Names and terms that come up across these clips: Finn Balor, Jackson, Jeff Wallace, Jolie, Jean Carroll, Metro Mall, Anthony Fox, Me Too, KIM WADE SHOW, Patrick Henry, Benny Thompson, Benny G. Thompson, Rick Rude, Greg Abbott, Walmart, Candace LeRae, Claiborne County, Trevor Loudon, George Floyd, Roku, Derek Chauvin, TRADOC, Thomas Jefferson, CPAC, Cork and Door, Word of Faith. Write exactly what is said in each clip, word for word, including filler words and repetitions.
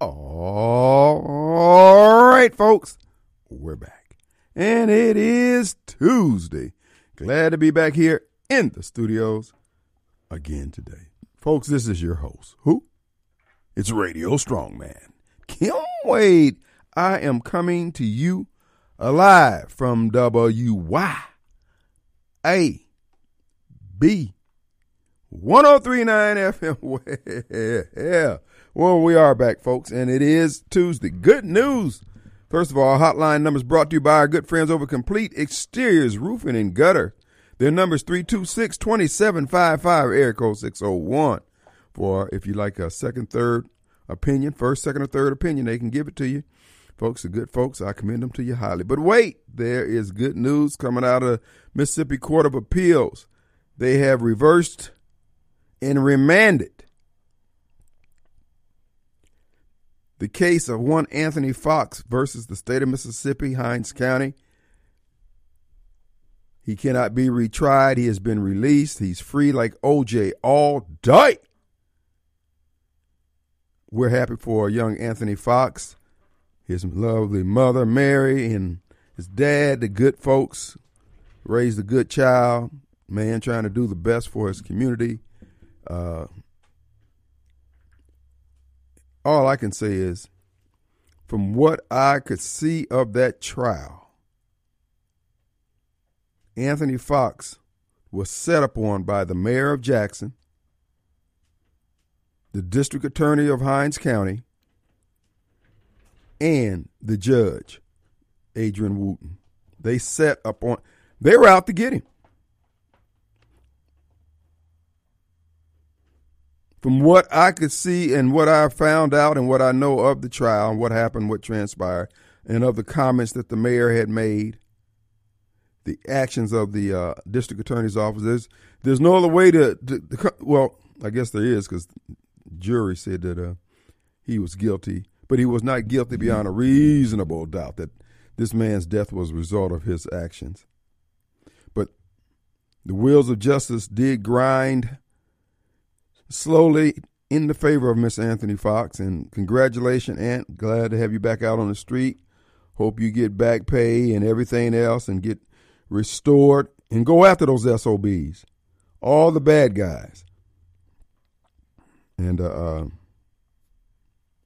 All right, folks, we're back, and it is Tuesday. Glad to be back here in the studios again today. Folks, this is your host. Who? It's Radio Strongman Kim Wade. I am coming to you alive from W Y A B one oh three point nine F M. Yeah. Well, we are back, folks, and it is Tuesday. Good news. First of all, our hotline number is brought to you by our good friends over Complete Exteriors, Roofing and Gutter. Their number is three two six, two seven five five, air code six oh one. For if you like a second, third opinion, first, second, or third opinion, they can give it to you. Folks are good folks. I commend them to you highly. But wait, there is good news coming out of Mississippi Court of Appeals. They have reversed and remanded the case of one Anthony Fox versus the state of Mississippi, Hinds County. He cannot be retried. He has been released. He's free like O J all day. We're happy for young Anthony Fox, his lovely mother, Mary, and his dad, the good folks, raised a good child, man trying to do the best for his community. Uh, all I can say is, from what I could see of that trial, Anthony Fox was set upon by the mayor of Jackson, the district attorney of Hinds County, and the judge, Adrian Wooten. They set upon, they were out to get him. From what I could see and what I found out and what I know of the trial and what happened, what transpired, and of the comments that the mayor had made, the actions of the uh, district attorney's office, there's, there's no other way to, to, to, well, I guess there is, because the jury said that uh, he was guilty, but he was not guilty beyond a reasonable doubt that this man's death was a result of his actions. But the wheels of justice did grind slowly in the favor of Miss Anthony Fox, and congratulations, Aunt. Glad to have you back out on the street. Hope you get back pay and everything else and get restored and go after those S O Bs, all the bad guys. And uh,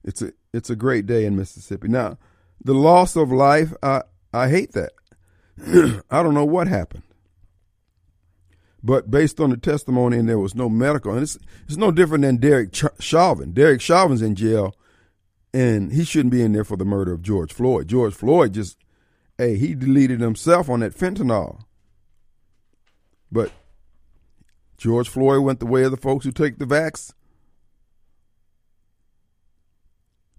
it's a it's a great day in Mississippi. Now, the loss of life, I I hate that. I don't know what happened. But based on the testimony, and there was no medical, and it's, it's no different than Derek Chauvin. Derek Chauvin's in jail, and he shouldn't be in there for the murder of George Floyd. George Floyd just, hey, he deleted himself on that fentanyl. But George Floyd went the way of the folks who take the vax.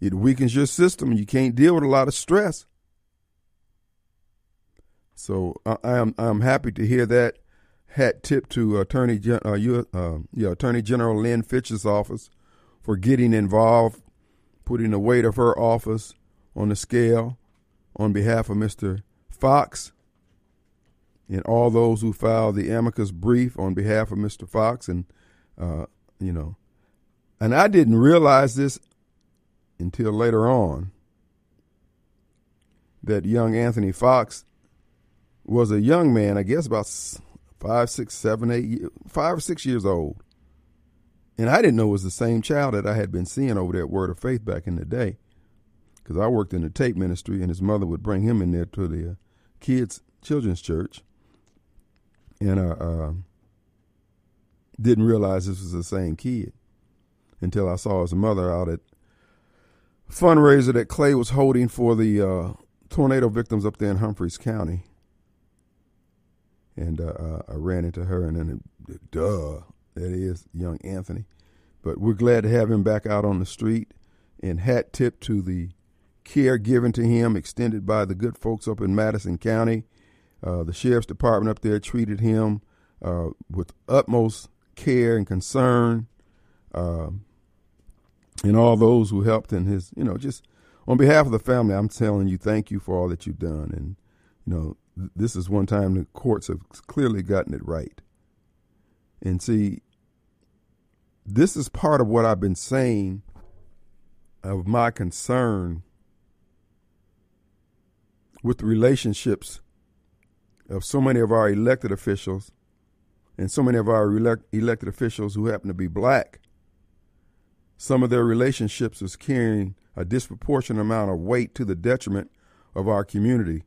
It weakens your system, and you can't deal with a lot of stress. So I, I'm, I'm happy to hear that. Hat tip to Attorney Gen- uh, you, uh, yeah, Attorney General Lynn Fitch's office for getting involved, putting the weight of her office on the scale on behalf of Mister Fox and all those who filed the amicus brief on behalf of Mister Fox. And, uh, you know, and I didn't realize this until later on that young Anthony Fox was a young man, I guess about five, six, seven, eight, five or six years old. And I didn't know it was the same child that I had been seeing over there at Word of Faith back in the day, because I worked in the tape ministry, and his mother would bring him in there to the uh, kids' children's church. And I uh, didn't realize this was the same kid until I saw his mother out at a fundraiser that Clay was holding for the uh, tornado victims up there in Humphreys County. And uh, I ran into her, and then, it, duh, that is young Anthony. But we're glad to have him back out on the street, and hat tip to the care given to him, extended by the good folks up in Madison County. Uh, the sheriff's department up there treated him uh, with utmost care and concern, uh, and all those who helped in his, you know, just on behalf of the family, I'm telling you, thank you for all that you've done. And, you know, th- this is one time the courts have clearly gotten it right. And see, this is part of what I've been saying of my concern with the relationships of so many of our elected officials, and so many of our elect- elected officials who happen to be black. Some of their relationships is carrying a disproportionate amount of weight to the detriment of our community.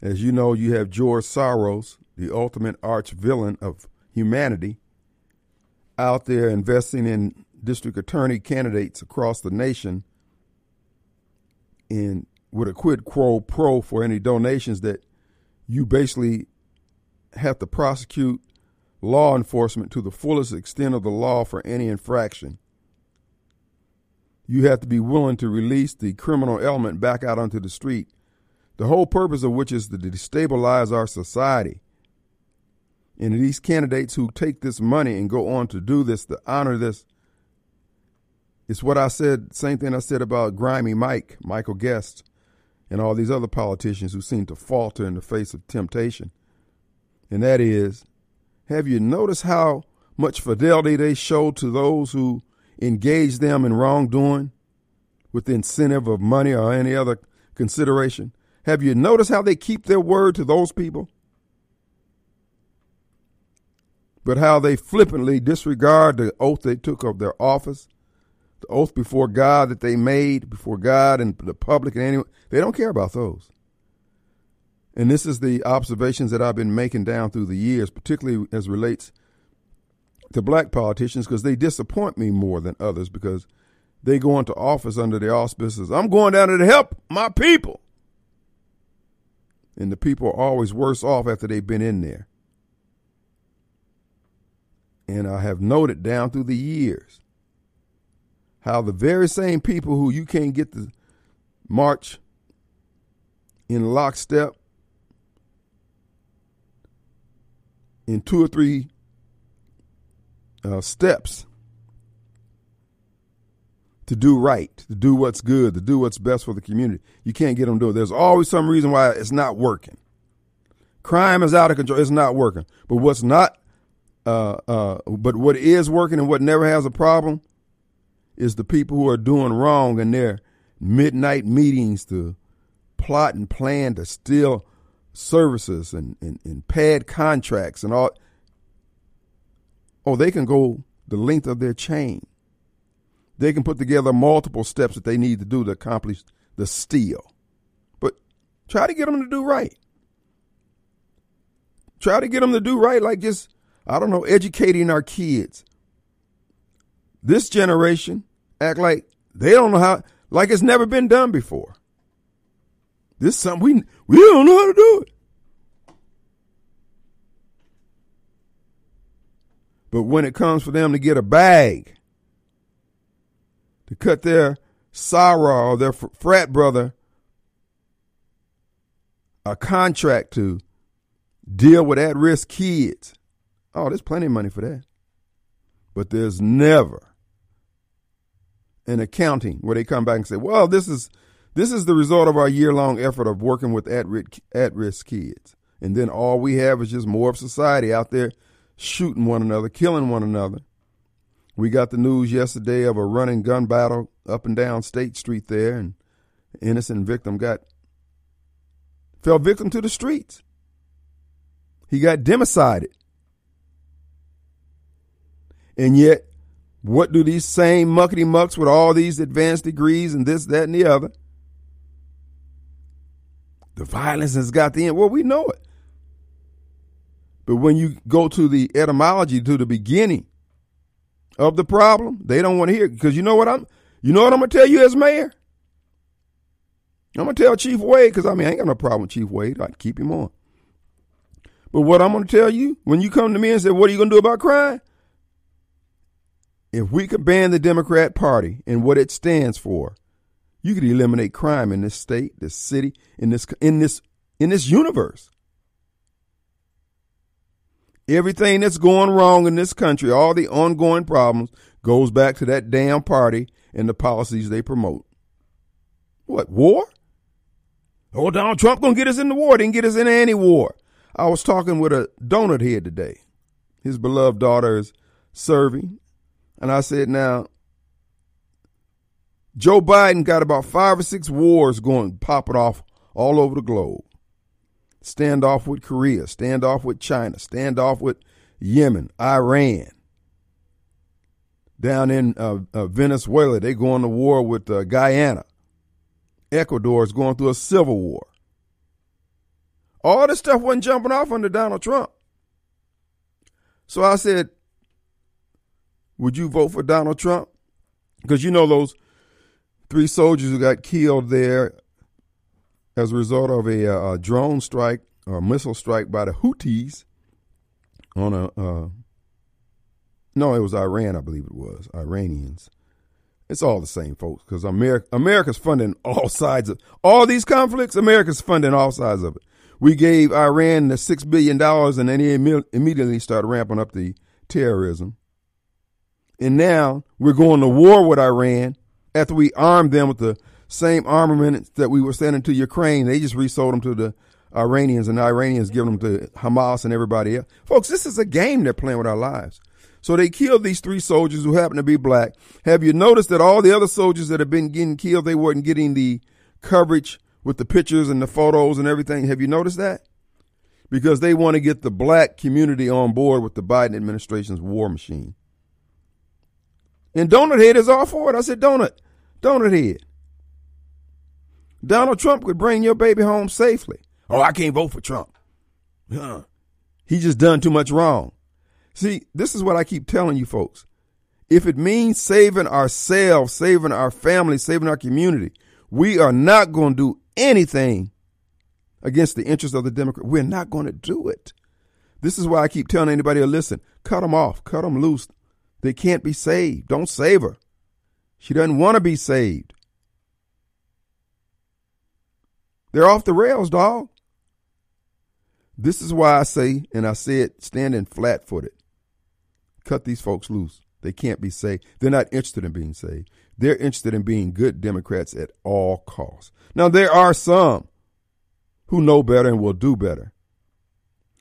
As you know, you have George Soros, the ultimate arch villain of humanity, out there investing in district attorney candidates across the nation, and with a quid pro quo for any donations that you basically have to prosecute law enforcement to the fullest extent of the law for any infraction. You have to be willing to release the criminal element back out onto the street, the whole purpose of which is to destabilize our society. And these candidates who take this money and go on to do this, to honor this, it's what I said, same thing I said about Grimy Mike, Michael Guest, and all these other politicians who seem to falter in the face of temptation. And that is, have you noticed how much fidelity they show to those who engage them in wrongdoing with the incentive of money or any other consideration? Have you noticed how they keep their word to those people, but how they flippantly disregard the oath they took of their office? The oath before God that they made, before God and the public and anyone, they don't care about those. And this is the observations that I've been making down through the years, particularly as relates to black politicians, because they disappoint me more than others, because they go into office under the auspices, I'm going down there to help my people. And the people are always worse off after they've been in there. And I have noted down through the years how the very same people who you can't get to march in lockstep in two or three uh, steps to do right, to do what's good, to do what's best for the community. You can't get them to do it. There's always some reason why it's not working. Crime is out of control. It's not working. But what's not, uh, uh, but what is working and what never has a problem is the people who are doing wrong in their midnight meetings to plot and plan to steal services and, and, and pad contracts and all. Oh, they can go the length of their chain. They can put together multiple steps that they need to do to accomplish the steal. But try to get them to do right. Try to get them to do right, like just, I don't know, educating our kids. This generation act like they don't know how, like it's never been done before. This is something we, we don't know how to do it. But when it comes for them to get a bag, to cut their sorrow or their frat brother a contract to deal with at-risk kids, oh, there's plenty of money for that. But there's never an accounting where they come back and say, well, this is this is the result of our year-long effort of working with at-risk, at-risk kids. And then all we have is just more of society out there shooting one another, killing one another. We got the news yesterday of a running gun battle up and down State Street there, and an innocent victim got, fell victim to the streets. He got democided. And yet, what do these same muckety mucks with all these advanced degrees and this, that, and the other? The violence has got the end. Well, we know it. But when you go to the etymology, to the beginning of the problem, they don't want to hear it. Because you know what I'm, you know what I'm going to tell you as mayor? I'm going to tell Chief Wade, because I mean, I ain't got no problem with Chief Wade. I can keep him on. But what I'm going to tell you, when you come to me and say, what are you going to do about crime? If we could ban the Democrat Party and what it stands for, you could eliminate crime in this state, this city, in this in this in this universe. Everything that's going wrong in this country, all the ongoing problems, goes back to that damn party and the policies they promote. What, war? Oh, Donald Trump gonna get us into war. Didn't get us into any war. I was talking with a donut head today. His beloved daughter is serving. And I said, now, Joe Biden got about five or six wars going, popping off all over the globe. Standoff with Korea, standoff with China, standoff with Yemen, Iran. Down in uh, uh, Venezuela, they're going to war with uh, Guyana. Ecuador is going through a civil war. All this stuff wasn't jumping off under Donald Trump. So I said, would you vote for Donald Trump? Because you know those three soldiers who got killed there as a result of a, a drone strike or a missile strike by the Houthis on a, uh, no, it was Iran, I believe it was, Iranians. It's all the same, folks, because America, America's funding all sides of all these conflicts. America's funding all sides of it. We gave Iran the six billion dollars and then they im- immediately started ramping up the terrorism. And now we're going to war with Iran after we armed them with the same armaments that we were sending to Ukraine. They just resold them to the Iranians, and the Iranians giving them to Hamas and everybody else. Folks, this is a game they're playing with our lives. So they killed these three soldiers who happen to be black. Have you noticed that all the other soldiers that have been getting killed, they weren't getting the coverage with the pictures and the photos and everything? Have you noticed that? Because they want to get the black community on board with the Biden administration's war machine. And Donut Head is all for it. I said, Donut, Donut Head. Donald Trump could bring your baby home safely. Oh, I can't vote for Trump. Huh. He just done too much wrong. See, this is what I keep telling you folks. If it means saving ourselves, saving our family, saving our community, we are not going to do anything against the interests of the Democrats. We're not going to do it. This is why I keep telling anybody to listen, cut them off, cut them loose. They can't be saved. Don't save her. She doesn't want to be saved. They're off the rails, dog. This is why I say, and I said, standing flat-footed, cut these folks loose. They can't be saved. They're not interested in being saved. They're interested in being good Democrats at all costs. Now, there are some who know better and will do better.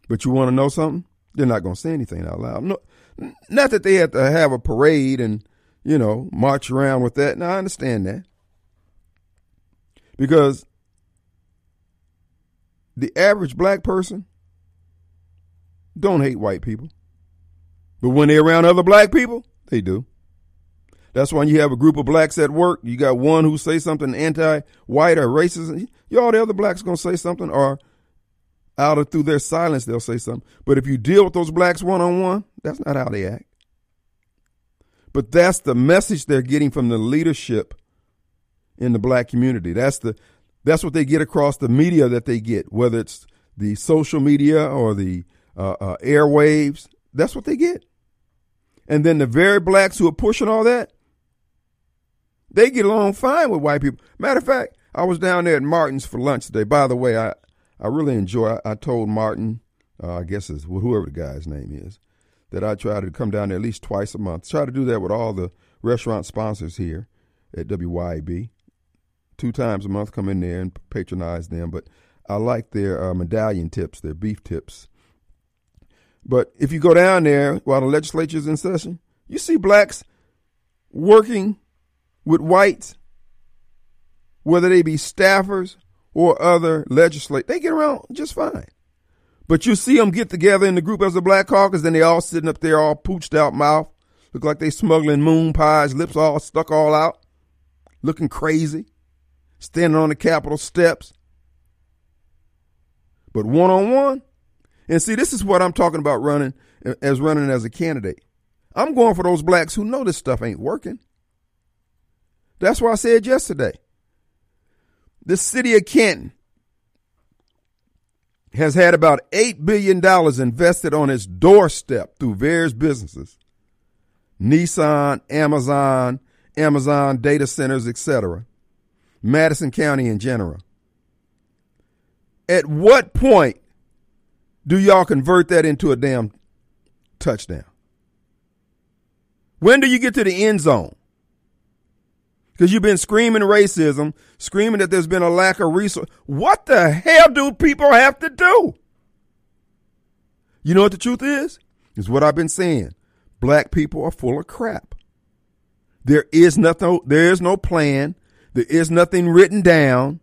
But you want to know something? They're not going to say anything out loud. No. Not that they have to have a parade and, you know, march around with that. Now, I understand that. Because the average black person don't hate white people. But when they're around other black people, they do. That's why you have a group of blacks at work. You got one who say something anti-white or racist. Y'all, the other blacks going to say something, or out of through their silence, they'll say something. But if you deal with those blacks one-on-one, that's not how they act. But that's the message they're getting from the leadership in the black community. That's the that's what they get across the media that they get, whether it's the social media or the uh, uh, airwaves. That's what they get. And then the very blacks who are pushing all that, they get along fine with white people. Matter of fact, I was down there at Martin's for lunch today. By the way, I, I really enjoy I, I told Martin, uh, I guess it's whoever the guy's name is, that I try to come down there at least twice a month. Try to do that with all the restaurant sponsors here at W Y A B. Two times a month, come in there and patronize them. But I like their uh, medallion tips, their beef tips. But if you go down there while the legislature's in session, you see blacks working with whites, whether they be staffers or other legislators. They get around just fine. But you see them get together in the group as the Black Caucus, and they all sitting up there all pooched out mouth. Look like they smuggling moon pies, lips all stuck all out, looking crazy, standing on the Capitol steps. But one-on-one, and see, this is what I'm talking about running as running as a candidate. I'm going for those blacks who know this stuff ain't working. That's why I said yesterday, the city of Canton has had about eight billion dollars invested on its doorstep through various businesses, Nissan, Amazon, Amazon data centers, et cetera, Madison County in general. At what point do y'all convert that into a damn touchdown? When do you get to the end zone? Because you've been screaming racism, screaming that there's been a lack of resource. What the hell do people have to do? You know what the truth is? It's what I've been saying. Black people are full of crap. There is nothing. There is no plan. There is nothing written down.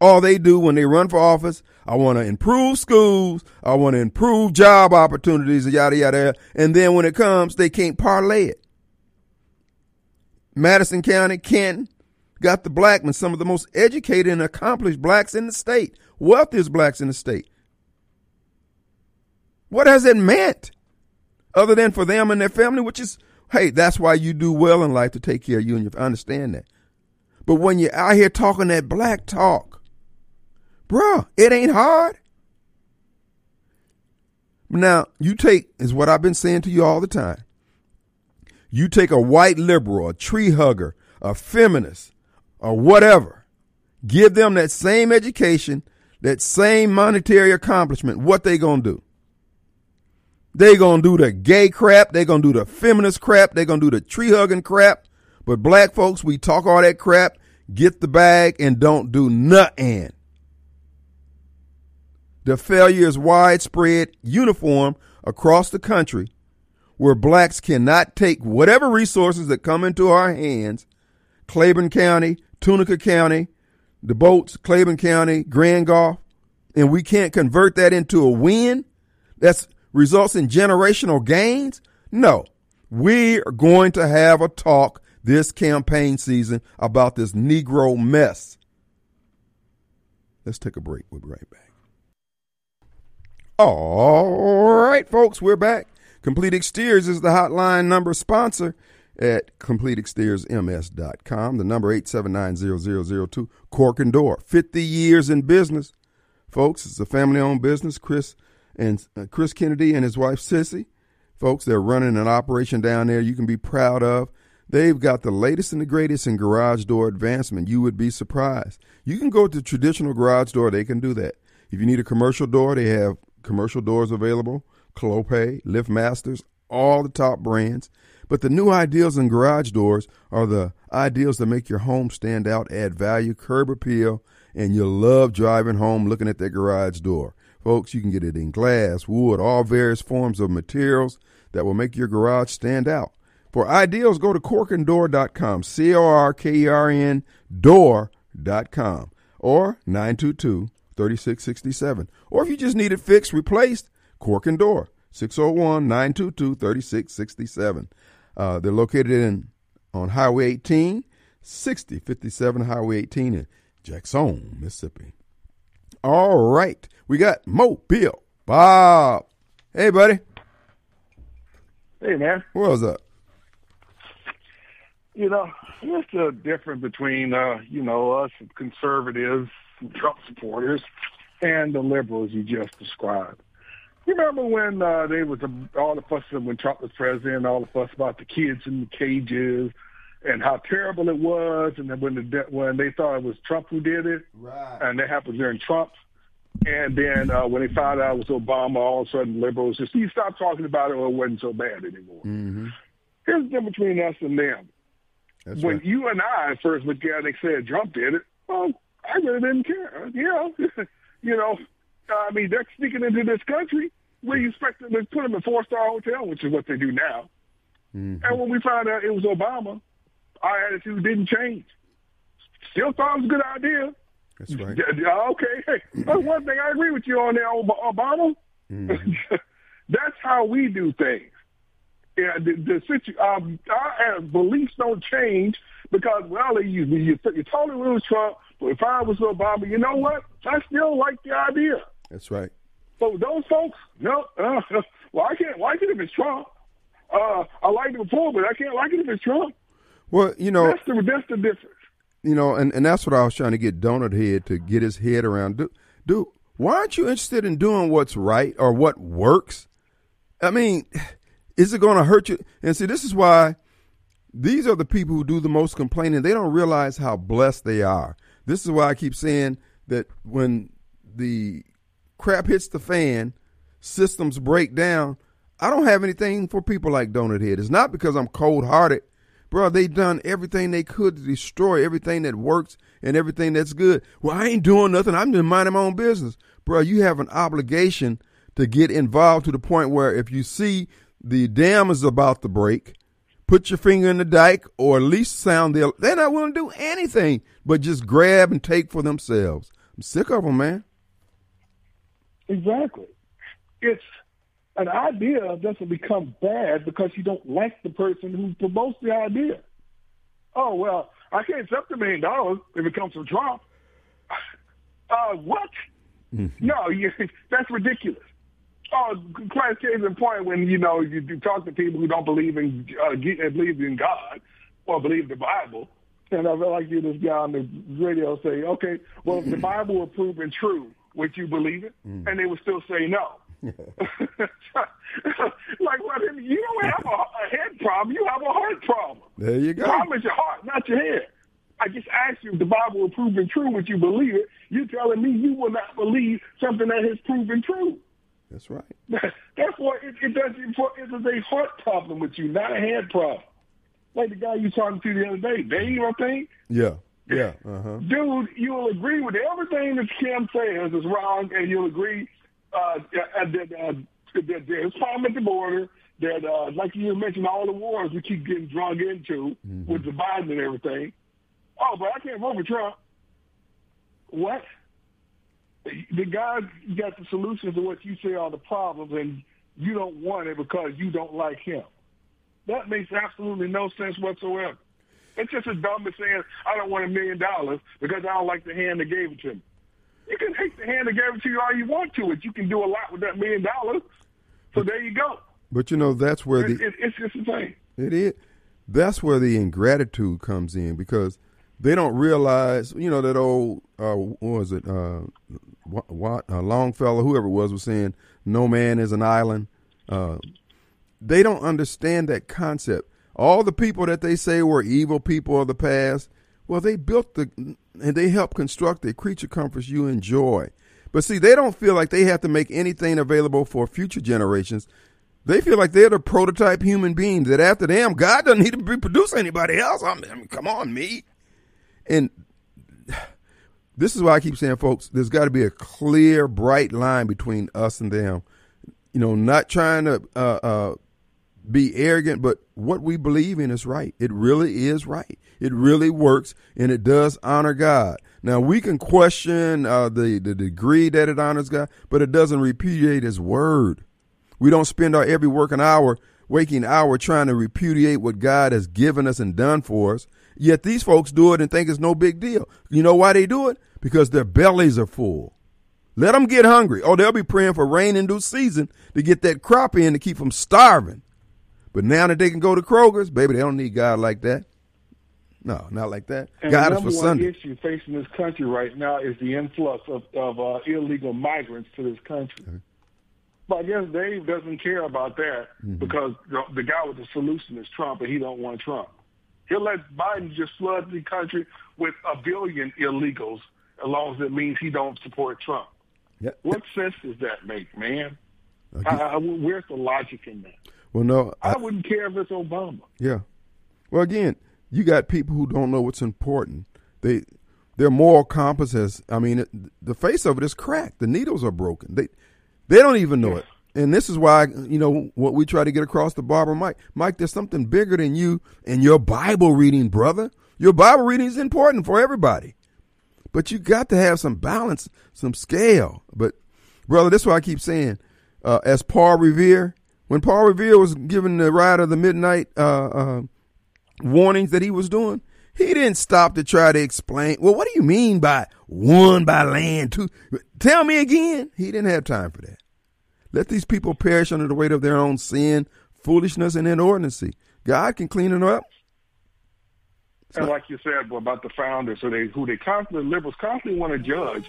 All they do when they run for office, I want to improve schools. I want to improve job opportunities, yada, yada. And then when it comes, they can't parlay it. Madison County, Canton, got the black men, some of the most educated and accomplished blacks in the state, wealthiest blacks in the state. What has it meant other than for them and their family, which is, hey, that's why you do well in life, to take care of you and your, I understand that. But when you're out here talking that black talk, bruh, it ain't hard. Now, you take, is what I've been saying to you all the time. You take a white liberal, a tree hugger, a feminist, or whatever, give them that same education, that same monetary accomplishment, what they going to do? They going to do the gay crap. They going to do the feminist crap. They going to do the tree hugging crap. But black folks, we talk all that crap, get the bag, and don't do nothing. The failure is widespread, uniform across the country, where blacks cannot take whatever resources that come into our hands, Claiborne County, Tunica County, the boats, Claiborne County, Grand Gulf, and we can't convert that into a win that results in generational gains? No, we are going to have a talk this campaign season about this Negro mess. Let's take a break. We'll be right back. All right, folks, we're back. Complete Exteriors is the hotline number. Sponsor at Complete Exteriors M S dot com. The number eight seven nine, zero zero zero two. Cork and Door. fifty years in business, folks. It's a family-owned business. Chris and uh, Chris Kennedy and his wife Sissy, folks. They're running an operation down there you can be proud of. They've got the latest and the greatest in garage door advancement. You would be surprised. You can go to traditional garage door. They can do that. If you need a commercial door, they have commercial doors available. Clope, LiftMasters, all the top brands. But the new ideals in garage doors are the ideals that make your home stand out, add value, curb appeal, and you'll love driving home looking at that garage door. Folks, you can get it in glass, wood, all various forms of materials that will make your garage stand out. For ideals, go to cork and door dot com, C O R K E R N, door dot com, or nine two two, three six six seven. Or if you just need it fixed, replaced, Cork and Door, six oh one, nine two two, three six six seven. Uh, they're located in on Highway eighteen, sixty fifty-seven Highway eighteen in Jackson, Mississippi. All right, we got Mobile Bob. Hey, buddy. Hey, man. What's up? You know, what's the difference between, uh, you know, us conservatives, Trump supporters, and the liberals you just described? You remember when uh, they was uh, all the fuss when Trump was president, all the fuss about the kids in the cages and how terrible it was, and then when the when they thought it was Trump who did it, right. And that happened during Trump, and then uh, when they found out it was Obama, all of a sudden liberals just you stopped talking about it, or it wasn't so bad anymore. Mm-hmm. Here's the difference between us and them. That's when right. You and I first looked at it, they said Trump did it. Well, I really didn't care. Yeah, you know, I mean they're sneaking into this country. We expect them to put them in a four-star hotel, which is what they do now. Mm-hmm. And when we found out it was Obama, our attitude didn't change. Still thought it was a good idea. That's right. Yeah, okay. Hey, that's one thing I agree with you on there, Obama. Mm. That's how we do things. Yeah, the, the situ- our, our beliefs don't change because, well, you, you, you totally lose Trump, but if I was Obama, you know what? I still like the idea. That's right. So those folks, no, uh, well, I can't like it if it's Trump. Uh, I liked it before, but I can't like it if it's Trump. Well, you know. That's the, that's the difference. You know, and, and that's what I was trying to get Donut Head to get his head around. Dude, dude, why aren't you interested in doing what's right or what works? I mean, is it going to hurt you? And see, this is why these are the people who do the most complaining. They don't realize how blessed they are. This is why I keep saying that when the crap hits the fan, systems break down. I don't have anything for people like Donut Head. It's not because I'm cold-hearted. Bro, they done everything they could to destroy everything that works and everything that's good. Well, I ain't doing nothing. I'm just minding my own business. Bro, you have an obligation to get involved to the point where if you see the dam is about to break, put your finger in the dike or at least sound the alarm. They're not willing to do anything but just grab and take for themselves. I'm sick of them, man. Exactly. It's an idea doesn't become bad because you don't like the person who promotes the idea. Oh, well, I can't accept a million dollars if it comes from Trump. Uh, what? Mm-hmm. No, you, that's ridiculous. Oh, classic case in point when, you know, you, you talk to people who don't believe in uh, believe in God or believe the Bible, and I feel like you just guy on the radio say, okay, well, mm-hmm. if the Bible were proven true, would you believe it? Mm-hmm. And they would still say no. Yeah. Like, well, you don't have a, a head problem, you have a heart problem. There you go. The problem is your heart, not your head. I just asked you if the Bible were proven true, would you believe it? You're telling me you will not believe something that has proven true. That's right. Therefore, it, it does. It is a heart problem with you, not a head problem. Like the guy you talking to the other day, Dave, I think. Yeah. Yeah. Uh-huh. Dude, you'll agree with everything that Kim says is wrong, and you'll agree. Uh, that, uh, that there's problem at the border, that, uh, like you mentioned, all the wars we keep getting drug into mm-hmm. with the Biden and everything. Oh, but I can't vote for Trump. What? The guy got the solutions to what you say are the problems, and you don't want it because you don't like him. That makes absolutely no sense whatsoever. It's just as dumb as saying, I don't want a million dollars because I don't like the hand that gave it to me. You can take the hand that gave it to you all you want to it. You can do a lot with that million dollars. So but, there you go. But, you know, that's where it, the... It, it's just the thing. It is. That's where the ingratitude comes in because they don't realize, you know, that old, uh, what was it, uh, what, uh, Longfellow, whoever it was, was saying, no man is an island. Uh, they don't understand that concept. All the people that they say were evil people of the past, well, they built the, and they helped construct the creature comforts you enjoy. But see, they don't feel like they have to make anything available for future generations. They feel like they're the prototype human being that after them, God doesn't need to reproduce anybody else. I mean, come on, me. And this is why I keep saying, folks, there's got to be a clear, bright line between us and them. You know, not trying to uh, uh, be arrogant, but what we believe in is right. It really is right. It really works, and it does honor God. Now, we can question uh, the, the degree that it honors God, but it doesn't repudiate his word. We don't spend our every working hour, waking hour, trying to repudiate what God has given us and done for us, yet these folks do it and think it's no big deal. You know why they do it? Because their bellies are full. Let them get hungry, or they'll be praying for rain in due season to get that crop in to keep from starving. But now that they can go to Kroger's, baby, they don't need God like that. No, not like that. And God is for Sunday. The number one issue facing this country right now is the influx of, of uh, illegal migrants to this country. Okay. But I guess Dave doesn't care about that mm-hmm. because the, the guy with the solution is Trump, and he don't want Trump. He'll let Biden just flood the country with a billion illegals as long as it means he don't support Trump. Yep. What sense does that make, man? Okay. I, I, where's the logic in that? Well, no, I, I wouldn't care if it's Obama. Yeah. Well, again, you got people who don't know what's important. They, their moral compass has, I mean, it, the face of it is cracked. The needles are broken. They, they don't even know it. And this is why, you know, what we try to get across to Barbara Mike. Mike, there's something bigger than you and your Bible reading, brother. Your Bible reading is important for everybody. But you got to have some balance, some scale. But, brother, that's why I keep saying, uh, as Paul Revere, when Paul Revere was given the ride of the midnight uh, uh, warnings that he was doing, he didn't stop to try to explain, well, what do you mean by one by land, two? Tell me again. He didn't have time for that. Let these people perish under the weight of their own sin, foolishness, and inordinacy. God can clean it up. And like you said about the founders, so they, who they constantly, liberals constantly want to judge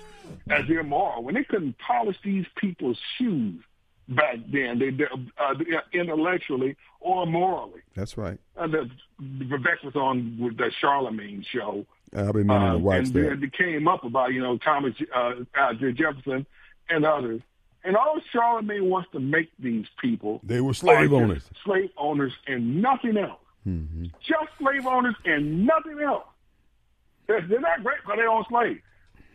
as they're immoral. When they couldn't polish these people's shoes back then, they uh, intellectually or morally. That's right. And the Vivek was on with the Charlemagne show. I've been meaning uh, to watch and that. And it came up about, you know, Thomas uh, uh, Jefferson and others. And all Charlemagne wants to make these people. They were slave owners. Slave owners and nothing else. Mm-hmm. Just slave owners and nothing else. They're, they're not great because they own slaves.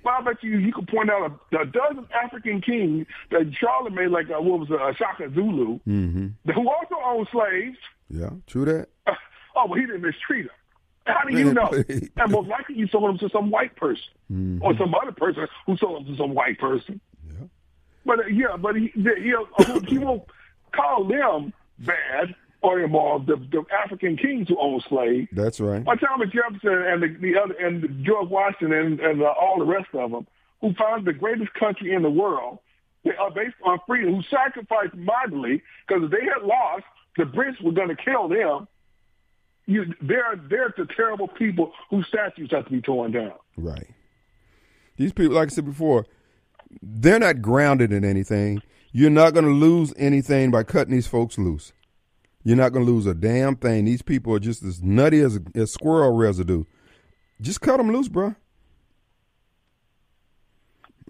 Well, I bet you you can point out a, a dozen African kings that Charlemagne, like uh, what was uh, Shaka Zulu, mm-hmm. who also owned slaves. Yeah, true that. Uh, oh, well, he didn't mistreat them. How do you know? And most likely you sold them to some white person mm-hmm. or some other person who sold them to some white person. Yeah. But, uh, yeah, but he, he, uh, he won't call them bad. Or involved the, the African kings who owned slaves. That's right. Or Thomas Jefferson and the, the other and George Washington and, and uh, all the rest of them who founded the greatest country in the world uh, based on freedom, who sacrificed mightily because if they had lost, the Brits were going to kill them. You, they're they're the terrible people whose statues have to be torn down. Right. These people, like I said before, they're not grounded in anything. You're not going to lose anything by cutting these folks loose. You're not going to lose a damn thing. These people are just as nutty as, as squirrel residue. Just cut them loose, bro.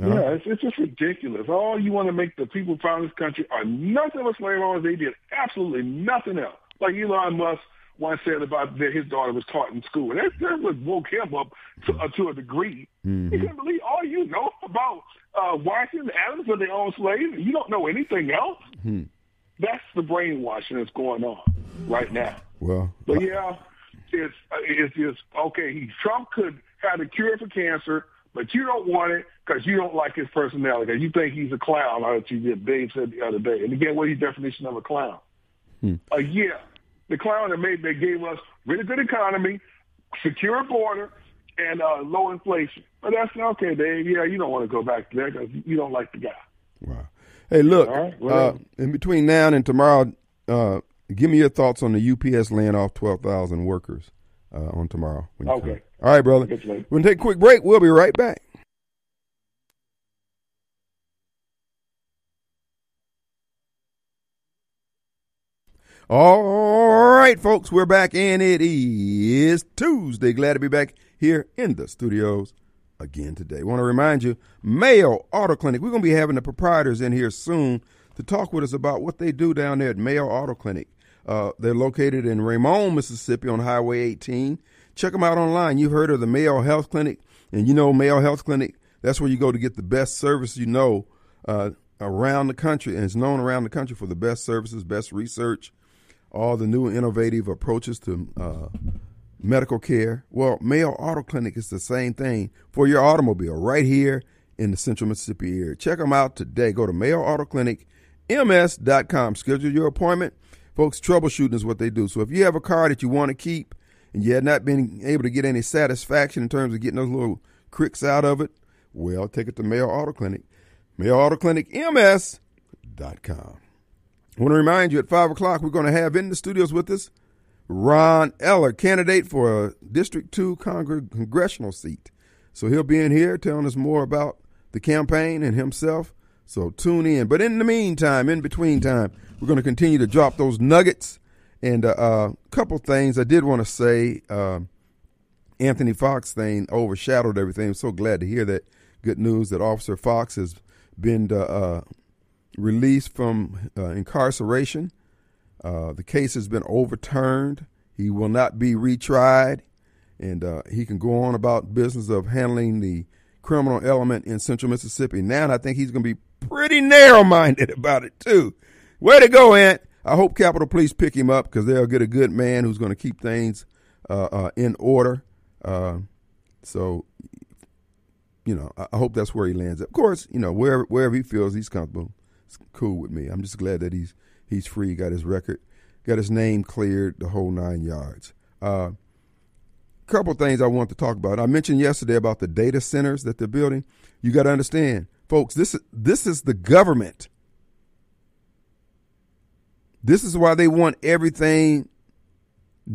Uh-huh. Yeah, it's, it's just ridiculous. All you want to make the people found this country are nothing but slave owners. They did absolutely nothing else. Like Elon Musk once said about that his daughter was taught in school. And that, that was woke him up to, uh, to a degree. Mm-hmm. He couldn't believe all you know about uh, Washington Adams and their own slaves. You don't know anything else. Mm-hmm. That's the brainwashing that's going on right now. Well, but yeah, it's it's just okay. Trump could have a cure for cancer, but you don't want it because you don't like his personality. You think he's a clown, like you did. Dave said the other day. And again, what's your definition of a clown? Hmm. Uh, yeah, the clown that made that gave us really good economy, secure border, and uh, low inflation. But that's okay, Dave. Yeah, you don't want to go back to that because you don't like the guy. Wow. Hey, look, right, uh, in between now and tomorrow, uh, give me your thoughts on the U P S laying off twelve thousand workers uh, on tomorrow. Okay. Come. All right, brother. We're going to take a quick break. We'll be right back. All right, folks, we're back, and it is Tuesday. Glad to be back here in the studios again today. I want to remind you, Mayo Auto Clinic. We're going to be having the proprietors in here soon to talk with us about what they do down there at Mayo Auto Clinic. Uh, they're located in Raymond, Mississippi on Highway eighteen. Check them out online. You've heard of the Mayo Health Clinic, and you know Mayo Health Clinic, that's where you go to get the best service you know uh, around the country, and it's known around the country for the best services, best research, all the new innovative approaches to uh medical care. Well, Mayo Auto Clinic is the same thing for your automobile right here in the Central Mississippi area. Check them out today. Go to Mayo Auto Clinic M S dot com. Schedule your appointment. Folks, troubleshooting is what they do. So if you have a car that you want to keep and you have not been able to get any satisfaction in terms of getting those little cricks out of it, well, take it to Mayo Auto Clinic. Mayo Auto Clinic M S dot com. I want to remind you at five o'clock we're going to have in the studios with us Ron Eller, candidate for a District two Congre- congressional seat. So he'll be in here telling us more about the campaign and himself. So tune in. But in the meantime, in between time, we're going to continue to drop those nuggets. And uh, uh, a couple things I did want to say. Uh, Anthony Fox thing overshadowed everything. I'm so glad to hear that good news that Officer Fox has been uh, uh, released from uh, incarceration. Uh, the case has been overturned. He will not be retried, and uh, he can go on about business of handling the criminal element in Central Mississippi. Now, and I think he's going to be pretty narrow-minded about it, too. Way to go, Ant. I hope Capitol Police pick him up because they'll get a good man who's going to keep things uh, uh, in order. Uh, so you know, I, I hope that's where he lands. Of course, you know, wherever wherever he feels he's comfortable, it's cool with me. I'm just glad that he's he's free, got his record, got his name cleared, the whole nine yards. A uh, couple of things I want to talk about. I mentioned yesterday about the data centers that they're building. You got to understand, folks, this is, this is the government. This is why they want everything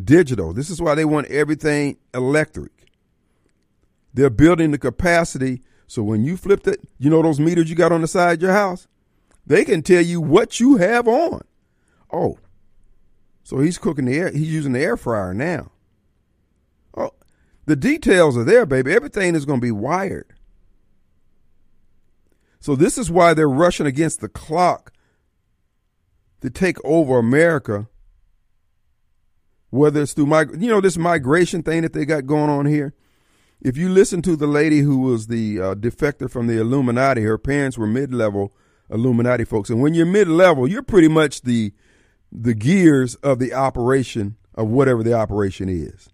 digital. This is why they want everything electric. They're building the capacity so when you flip it, you know those meters you got on the side of your house? They can tell you what you have on. Oh, so he's cooking the air. He's using the air fryer now. Oh, the details are there, baby. Everything is going to be wired. So this is why they're rushing against the clock to take over America, whether it's through, mig- you know, this migration thing that they got going on here. If you listen to the lady who was the uh, defector from the Illuminati, her parents were mid-level Illuminati folks. And when you're mid-level, you're pretty much the the gears of the operation of whatever the operation is.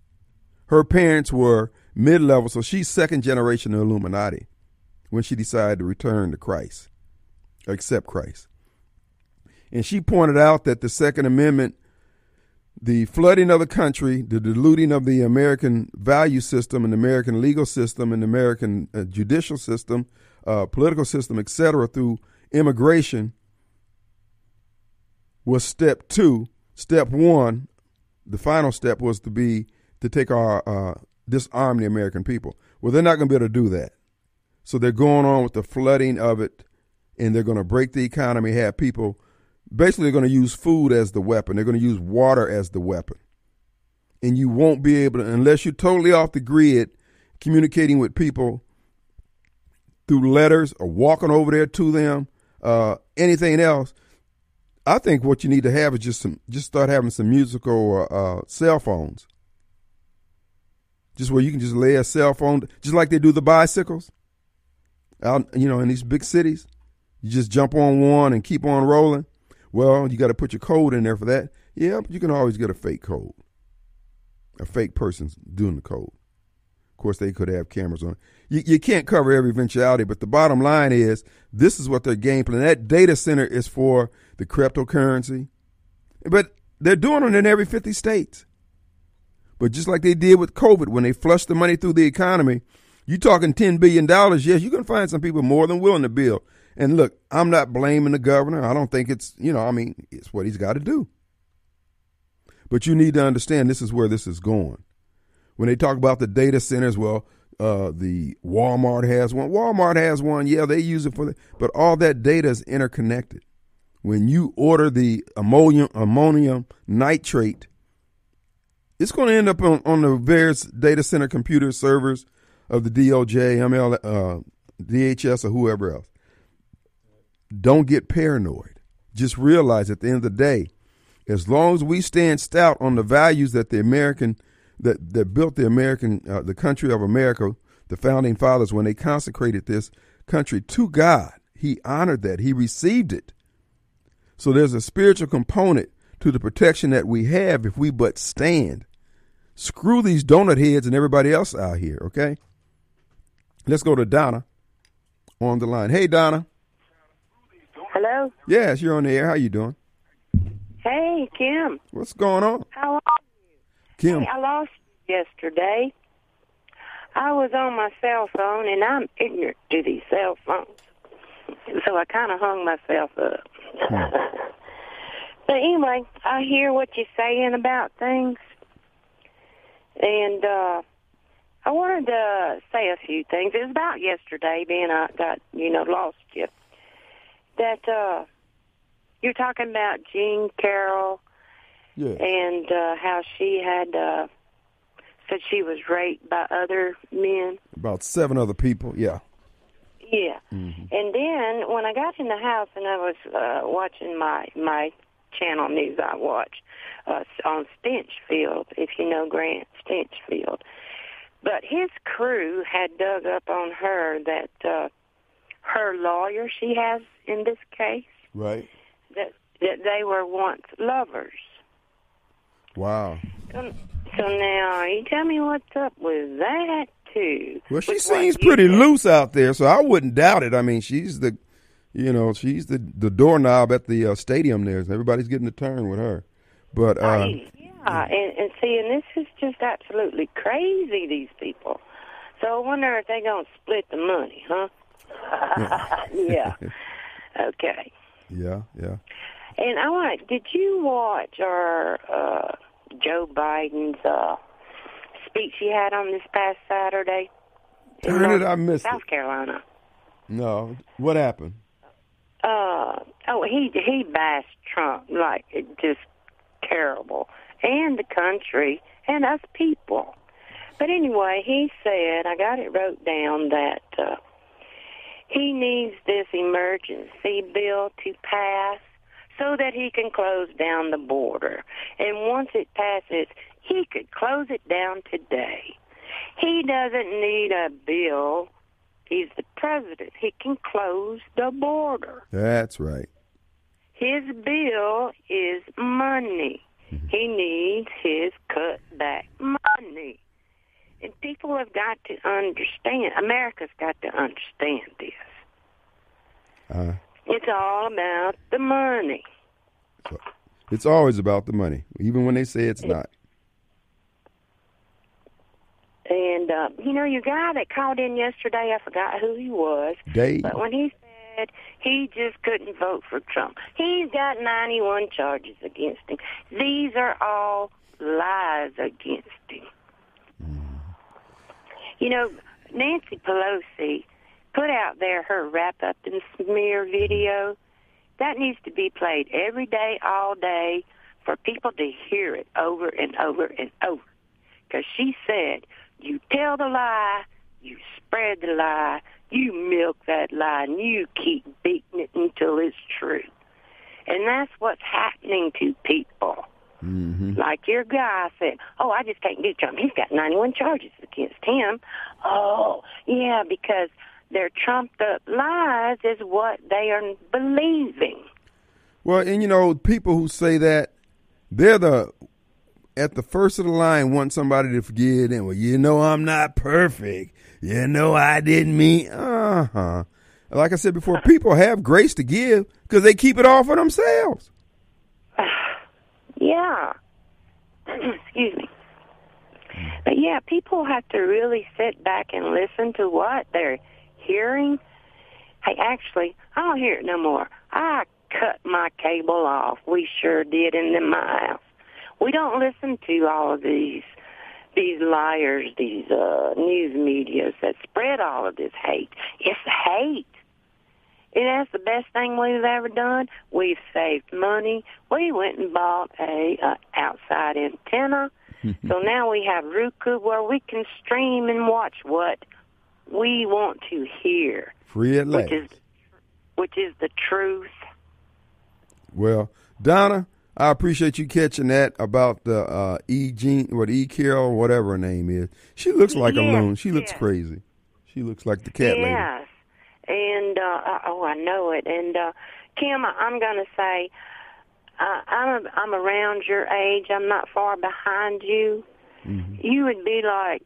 Her parents were mid-level, so she's second generation Illuminati when she decided to return to Christ, accept Christ. And she pointed out that the Second Amendment, the flooding of the country, the diluting of the American value system and the American legal system and the American uh, judicial system, uh, political system, et cetera, through immigration was step two. Step one, the final step was to be to take our, uh, disarm the American people. Well, they're not going to be able to do that. So they're going on with the flooding of it, and they're going to break the economy, have people. Basically, they're going to use food as the weapon. They're going to use water as the weapon. And you won't be able to, unless you're totally off the grid, communicating with people through letters or walking over there to them, uh, anything else. I think what you need to have is just some, just start having some musical uh, cell phones. Just where you can just lay a cell phone, just like they do the bicycles out, you know, in these big cities. You just jump on one and keep on rolling. Well, you got to put your code in there for that. Yeah, but you can always get a fake code. A fake person's doing the code. Of course, they could have cameras on. You, you can't cover every eventuality, but the bottom line is this is what their game plan. That data center is for the cryptocurrency. But they're doing it in every fifty states. But just like they did with COVID, when they flushed the money through the economy, you're talking ten billion dollars. Yes, you're going to find some people more than willing to build. And look, I'm not blaming the governor. I don't think it's, you know, I mean, it's what he's got to do. But you need to understand this is where this is going. When they talk about the data centers, well, uh, the Walmart has one. Walmart has one. Yeah, they use it for that. But all that data is interconnected. When you order the ammonium, ammonium nitrate, it's going to end up on, on the various data center computer servers of the D O J, M L, uh, D H S, or whoever else. Don't get paranoid. Just realize at the end of the day, as long as we stand stout on the values that the American, that, that built the American, uh, the country of America, the founding fathers, when they consecrated this country to God, he honored that. He received it. So there's a spiritual component to the protection that we have if we but stand. Screw these donut heads and everybody else out here, okay? Let's go to Donna on the line. Hey, Donna. Hello? Yes, you're on the air. How you doing? Hey, Kim. What's going on? How are you? Kim. Hey, I lost you yesterday. I was on my cell phone, and I'm ignorant to these cell phones. So I kind of hung myself up. Hmm. But anyway, I hear what you're saying about things. And uh, I wanted to say a few things. It was about yesterday being I got, you know, lost you. That uh, you're talking about Jean Carroll, yeah, and uh, how she had uh, said she was raped by other men. About seven other people, yeah. Yeah. Mm-hmm. And then when I got in the house and I was uh, watching my, my channel news I watch uh, on Stinchfield, if you know Grant Stinchfield. But his crew had dug up on her that... Uh, her lawyer she has in this case, right? That that they were once lovers. Wow. So, so now, you tell me what's up with that? too. Well, she seems pretty loose out there, so I wouldn't doubt it. I mean, she's the, you know, she's the the doorknob at the uh, stadium there. So everybody's getting a turn with her. But uh, I, yeah, and, and see, and this is just absolutely crazy. These people. So I wonder if they're gonna split the money, huh? Yeah. Okay. Yeah, yeah. And I want. Did you watch our uh, Joe Biden's uh, speech he had on this past Saturday? Darn it, I missed it. South Carolina. No. What happened? Uh oh, he he bashed Trump like it just terrible, and the country and us people. But anyway, he said, I got it wrote down, that uh, he needs this emergency bill to pass so that he can close down the border. And once it passes, he could close it down today. He doesn't need a bill. He's the president. He can close the border. That's right. His bill is money. Mm-hmm. He needs his cutback money. And people have got to understand. America's got to understand this. Uh, it's all about the money. It's always about the money, even when they say it's not. And, uh, you know, your guy that called in yesterday, I forgot who he was. Dave. But when he said he just couldn't vote for Trump, he's got ninety-one charges against him. These are all lies against him. You know, Nancy Pelosi put out there her wrap-up and smear video. That needs to be played every day, all day, for people to hear it over and over and over. Because she said, you tell the lie, you spread the lie, you milk that lie, and you keep beating it until it's true. And that's what's happening to people. Mm-hmm. Like your guy said, oh, I just can't do Trump. He's got ninety-one charges against him. Oh, yeah, because their trumped-up lies is what they are believing. Well, and, you know, people who say that, they're the, at the first of the line, want somebody to forgive them. Well, you know I'm not perfect. You know I didn't mean, uh-huh. Like I said before, people have grace to give because they keep it all for themselves. Yeah. Excuse me. But, yeah, people have to really sit back and listen to what they're hearing. Hey, actually, I don't hear it no more. I cut my cable off. We sure did in the, my house. We don't listen to all of these these liars, these uh, news medias that spread all of this hate. It's hate. And that's the best thing we've ever done. We've saved money. We went and bought a uh, outside antenna. So now we have Roku where we can stream and watch what we want to hear. Free at last. Which is, which is the truth. Well, Donna, I appreciate you catching that about the uh, E. Jean, what E. Carol, whatever her name is. She looks like yes, a loon. She looks yes. crazy. She looks like the cat yes. lady. Yes. And, uh, oh, I know it. And, uh, Kim, I'm going to say, uh, I'm, I'm around your age. I'm not far behind you. Mm-hmm. You would be like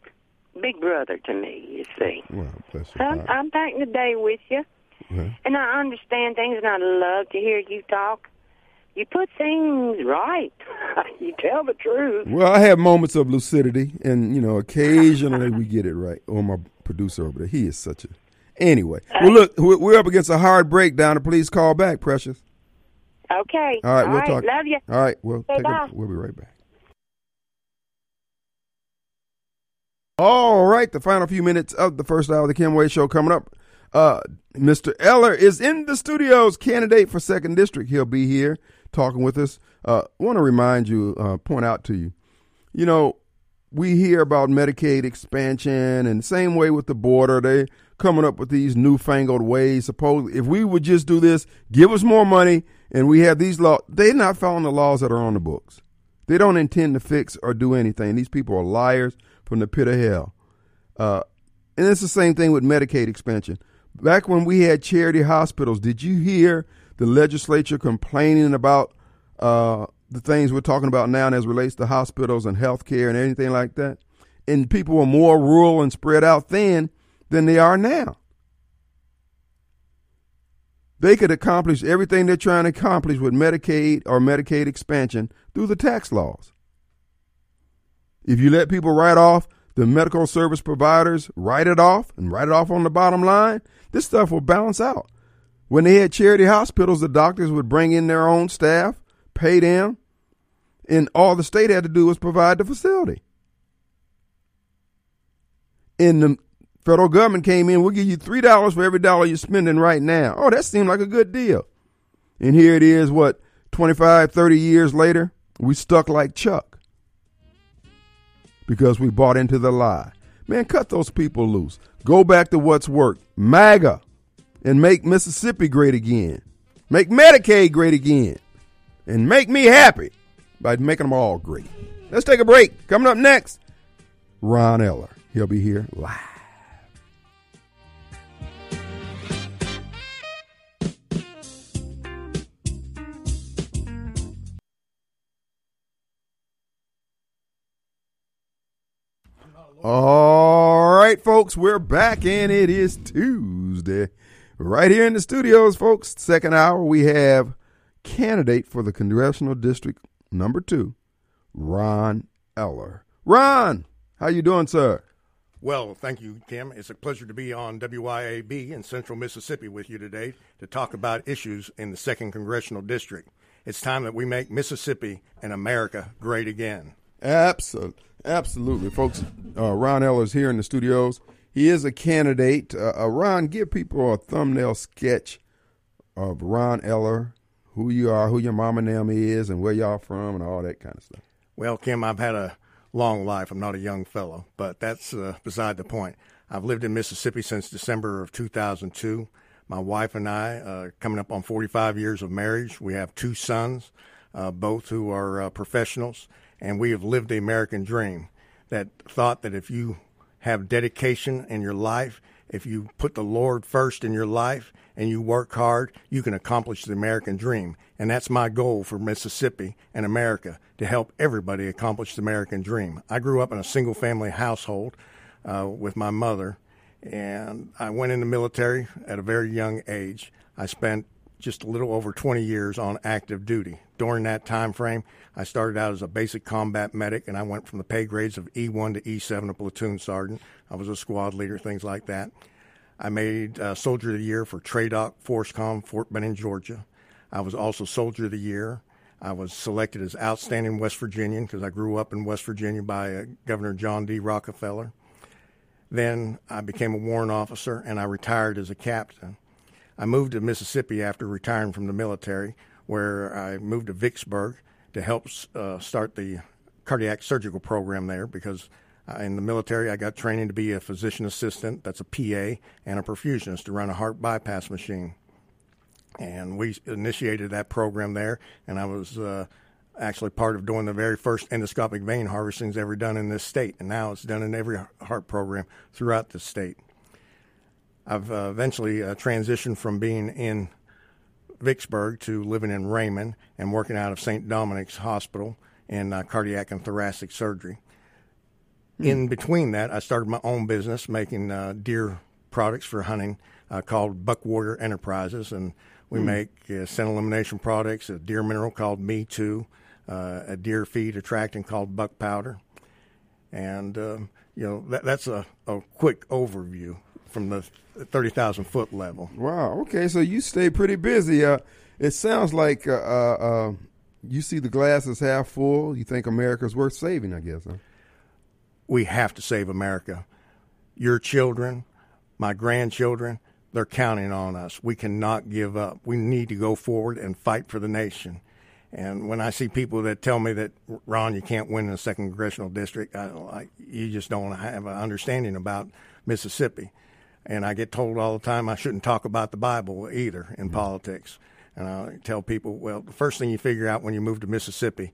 Big Brother to me, you see. Well, bless you. I'm, I'm back in the day with you. Okay. And I understand things, and I love to hear you talk. You put things right. You tell the truth. Well, I have moments of lucidity, and, you know, occasionally we get it right. Oh, my producer over there, he is such a... Anyway, well, look, we're up against a hard breakdown. Please call back, Precious. Okay. All right, All we'll right. talk. Love you. All right, we'll, take a, we'll be right back. All right, the final few minutes of the first hour of the Kim Way Show coming up. Uh, Mister Eller is in the studios, candidate for second District. He'll be here talking with us. I uh, want to remind you, uh, point out to you, you know, we hear about Medicaid expansion, and same way with the border. They coming up with these newfangled ways. Suppose if we would just do this, give us more money, and we have these laws. They're not following the laws that are on the books. They don't intend to fix or do anything. These people are liars from the pit of hell. Uh, and it's the same thing with Medicaid expansion. Back when we had charity hospitals, did you hear the legislature complaining about uh, the things we're talking about now as relates to hospitals and health care and anything like that? and people were more rural and spread out then than they are now. They could accomplish everything they're trying to accomplish with Medicaid or Medicaid expansion through the tax laws. If you let people write off, the medical service providers write it off and write it off on the bottom line, this stuff will balance out. When they had charity hospitals, the doctors would bring in their own staff, pay them, and all the state had to do was provide the facility. And the federal government came in, we'll give you three dollars for every dollar you're spending right now. Oh, that seemed like a good deal. And here it is, what, twenty-five, thirty years later, we stuck like Chuck because we bought into the lie. Man, cut those people loose. Go back to what's worked. MAGA. And make Mississippi great again. Make Medicaid great again. And make me happy by making them all great. Let's take a break. Coming up next, Ron Eller. He'll be here live. All right, folks, we're back, and it is Tuesday. Right here in the studios, folks, second hour, we have candidate for the Congressional District Number Two, Ron Eller. Ron, how you doing, sir? Well, thank you, Tim. It's a pleasure to be on W Y A B in Central Mississippi with you today to talk about issues in the second Congressional District. It's time that we make Mississippi and America great again. Absolutely, absolutely, folks. Uh, Ron Eller is here in the studios. He is a candidate. Uh, uh, Ron, give people a thumbnail sketch of Ron Eller, who you are, who your mom and them is, and where y'all from, and all that kind of stuff. Well, Kim, I've had a long life. I'm not a young fellow, but that's uh, beside the point. I've lived in Mississippi since December of two thousand two. My wife and I uh, coming up on forty-five years of marriage. We have two sons, uh, both who are uh, professionals, and we have lived the American dream, that thought that if you have dedication in your life, if you put the Lord first in your life and you work hard, you can accomplish the American dream. And that's my goal for Mississippi and America, to help everybody accomplish the American dream. I grew up in a single-family household uh, with my mother, and I went in the military at a very young age. I spent just a little over twenty years on active duty. During that time frame, I started out as a basic combat medic, and I went from the pay grades of E one to E seven, a platoon sergeant. I was a squad leader, things like that. I made uh, Soldier of the Year for TRADOC, FORCECOM, Fort Benning, Georgia. I was also Soldier of the Year. I was selected as Outstanding West Virginian because I grew up in West Virginia by uh, Governor John D. Rockefeller. Then I became a warrant officer, and I retired as a captain. I moved to Mississippi after retiring from the military, where I moved to Vicksburg to help uh, start the cardiac surgical program there, because uh, in the military I got training to be a physician assistant, that's a P A, and a perfusionist to run a heart bypass machine. And we initiated that program there, and I was uh, actually part of doing the very first endoscopic vein harvestings ever done in this state, and now it's done in every heart program throughout the state. I've uh, eventually uh, transitioned from being in Vicksburg to living in Raymond and working out of Saint Dominic's Hospital in uh, cardiac and thoracic surgery. Mm. In between that, I started my own business making uh, deer products for hunting uh, called Buckwater Enterprises, and we mm. make uh, scent elimination products, a deer mineral called Me Too, uh, a deer feed attractant called Buck Powder, and uh, you know that, that's a, a quick overview from the thirty thousand foot level. Wow. Okay. So you stay pretty busy. Uh, it sounds like uh, uh, you see the glass is half full. You think America's worth saving, I guess. Huh? We have to save America. Your children, my grandchildren, they're counting on us. We cannot give up. We need to go forward and fight for the nation. And when I see people that tell me that, Ron, you can't win in the second congressional district, I, I, you just don't have an understanding about Mississippi. And I get told all the time I shouldn't talk about the Bible either in mm-hmm. politics. And I tell people, well, the first thing you figure out when you move to Mississippi,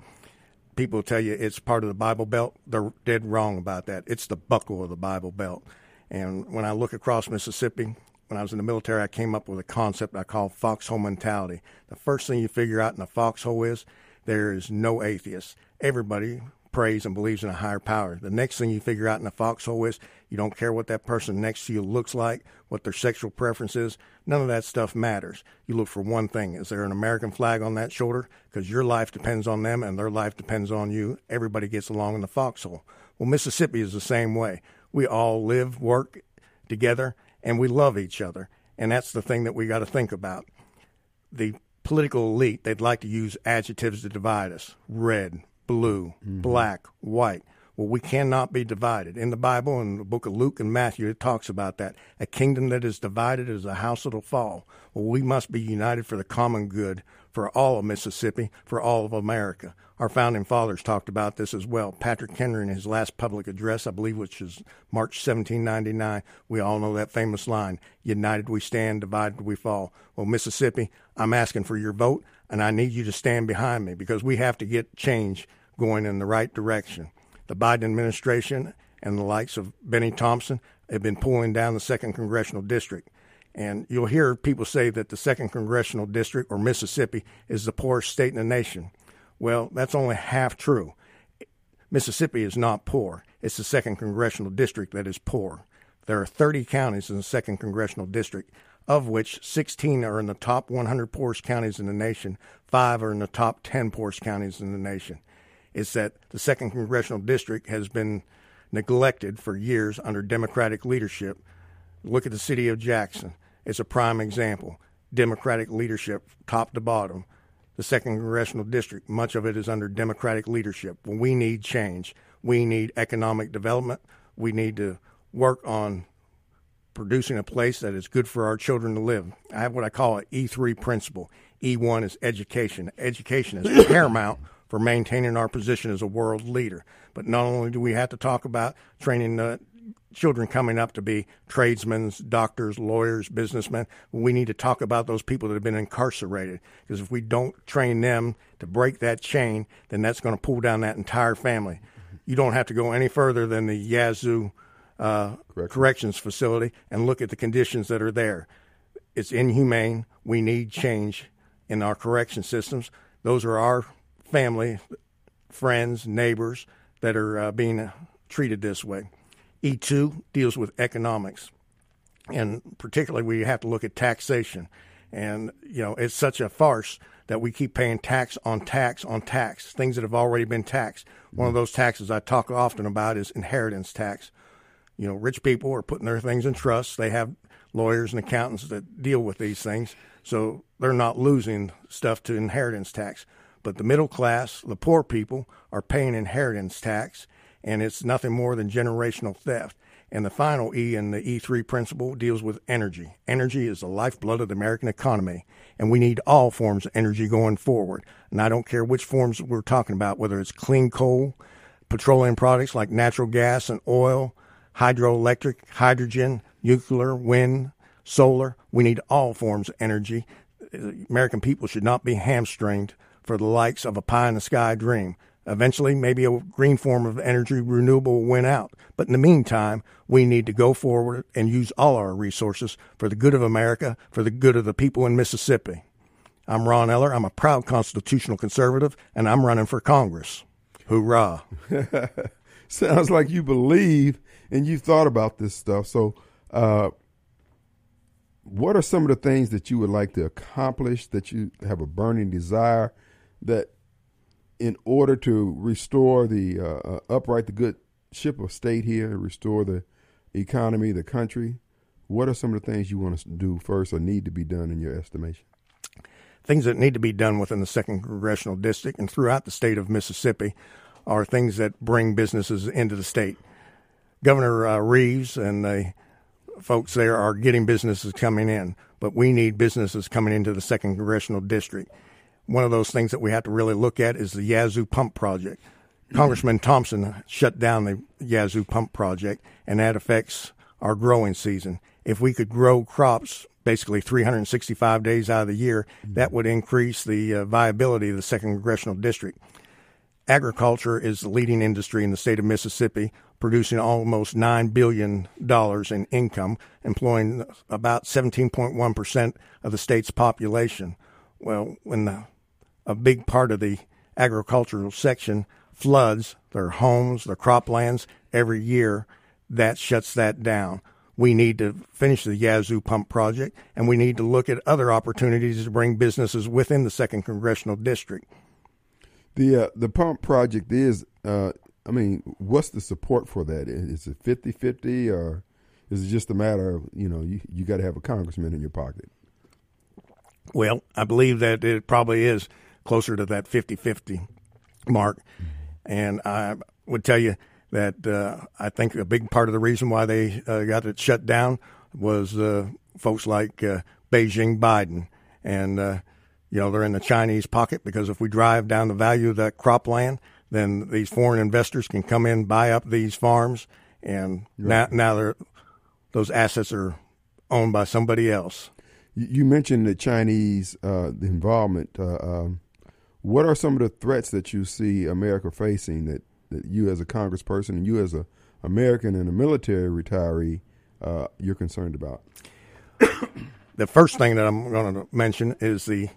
people tell you it's part of the Bible Belt. They're dead wrong about that. It's the buckle of the Bible Belt. And when I look across Mississippi, when I was in the military, I came up with a concept I call foxhole mentality. The first thing you figure out in a foxhole is there is no atheists. Everybody prays and believes in a higher power. The next thing you figure out in the foxhole is you don't care what that person next to you looks like, what their sexual preference is. None of that stuff matters. You look for one thing. Is there an American flag on that shoulder? Because your life depends on them and their life depends on you. Everybody gets along in the foxhole. Well, Mississippi is the same way. We all live, work together, and we love each other. And that's the thing that we got to think about. The political elite, they'd like to use adjectives to divide us. Red, blue, mm-hmm. black, white. Well, we cannot be divided. In the Bible, in the book of Luke and Matthew, it talks about that. A kingdom that is divided is a house that'll fall. Well, we must be united for the common good, for all of Mississippi, for all of America. Our founding fathers talked about this as well. Patrick Henry, in his last public address, I believe, which is March seventeen ninety-nine, we all know that famous line, united we stand, divided we fall. Well, Mississippi, I'm asking for your vote, and I need you to stand behind me because we have to get change going in the right direction. The Biden administration and the likes of Benny Thompson have been pulling down the second Congressional District. And you'll hear people say that the second Congressional District, or Mississippi, is the poorest state in the nation. Well, that's only half true. Mississippi is not poor. It's the second Congressional District that is poor. There are thirty counties in the second Congressional District, of which sixteen are in the top one hundred poorest counties in the nation. Five are in the top ten poorest counties in the nation. It's that the second Congressional District has been neglected for years under Democratic leadership. Look at the city of Jackson. It's a prime example. Democratic leadership, top to bottom. The second Congressional District, much of it is under Democratic leadership. Well, we need change. We need economic development. We need to work on producing a place that is good for our children to live. I have what I call an E three principle. E one is education. Education is paramount for maintaining our position as a world leader. But not only do we have to talk about training the children coming up to be tradesmen, doctors, lawyers, businessmen, we need to talk about those people that have been incarcerated. Because if we don't train them to break that chain, then that's going to pull down that entire family. You don't have to go any further than the Yazoo uh, Correct. Corrections Facility and look at the conditions that are there. It's inhumane. We need change in our correction systems. Those are our family, friends, neighbors that are uh, being treated this way. E two deals with economics, and particularly we have to look at taxation. And, you know, it's such a farce that we keep paying tax on tax on tax, things that have already been taxed. One of those taxes I talk often about is inheritance tax. You know, rich people are putting their things in trusts. They have lawyers and accountants that deal with these things, so they're not losing stuff to inheritance tax. But the middle class, the poor people, are paying inheritance tax, and it's nothing more than generational theft. And the final E in the E three principle deals with energy. Energy is the lifeblood of the American economy, and we need all forms of energy going forward. And I don't care which forms we're talking about, whether it's clean coal, petroleum products like natural gas and oil, hydroelectric, hydrogen, nuclear, wind, solar. We need all forms of energy. The American people should not be hamstringed for the likes of a pie-in-the-sky dream. Eventually, maybe a green form of energy renewable will win out. But in the meantime, we need to go forward and use all our resources for the good of America, for the good of the people in Mississippi. I'm Ron Eller. I'm a proud constitutional conservative, and I'm running for Congress. Hoorah. Sounds like you believe and you've thought about this stuff. So uh, what are some of the things that you would like to accomplish, that you have a burning desire that, in order to restore the uh, upright, the good ship of state here, restore the economy, the country? What are some of the things you want to do first or need to be done in your estimation? Things that need to be done within the second Congressional District and throughout the state of Mississippi are things that bring businesses into the state. Governor uh, Reeves and the folks there are getting businesses coming in, but we need businesses coming into the second Congressional District. One of those things that we have to really look at is the Yazoo Pump Project. Congressman Thompson shut down the Yazoo Pump Project, and that affects our growing season. If we could grow crops basically three hundred sixty-five days out of the year, that would increase the uh, viability of the second Congressional District. Agriculture is the leading industry in the state of Mississippi, producing almost nine billion dollars in income, employing about seventeen point one percent of the state's population. Well, when the A big part of the agricultural section floods their homes, their croplands every year. That shuts that down. We need to finish the Yazoo Pump Project, and we need to look at other opportunities to bring businesses within the second Congressional District. The uh, the pump project is, uh, I mean, what's the support for that? Is it fifty-fifty, or is it just a matter of, you know, you, you got to have a congressman in your pocket? Well, I believe that it probably is closer to that fifty-fifty mark. And I would tell you that uh, I think a big part of the reason why they uh, got it shut down was uh, folks like uh, Beijing Biden. And, uh, you know, they're in the Chinese pocket, because if we drive down the value of that cropland, then these foreign investors can come in, buy up these farms, and right. now, now they're, those assets are owned by somebody else. You mentioned the Chinese uh, the involvement. Uh, um, what are some of the threats that you see America facing that, that you as a congressperson and you as an American and a military retiree, uh, you're concerned about? The first thing that I'm going to mention is the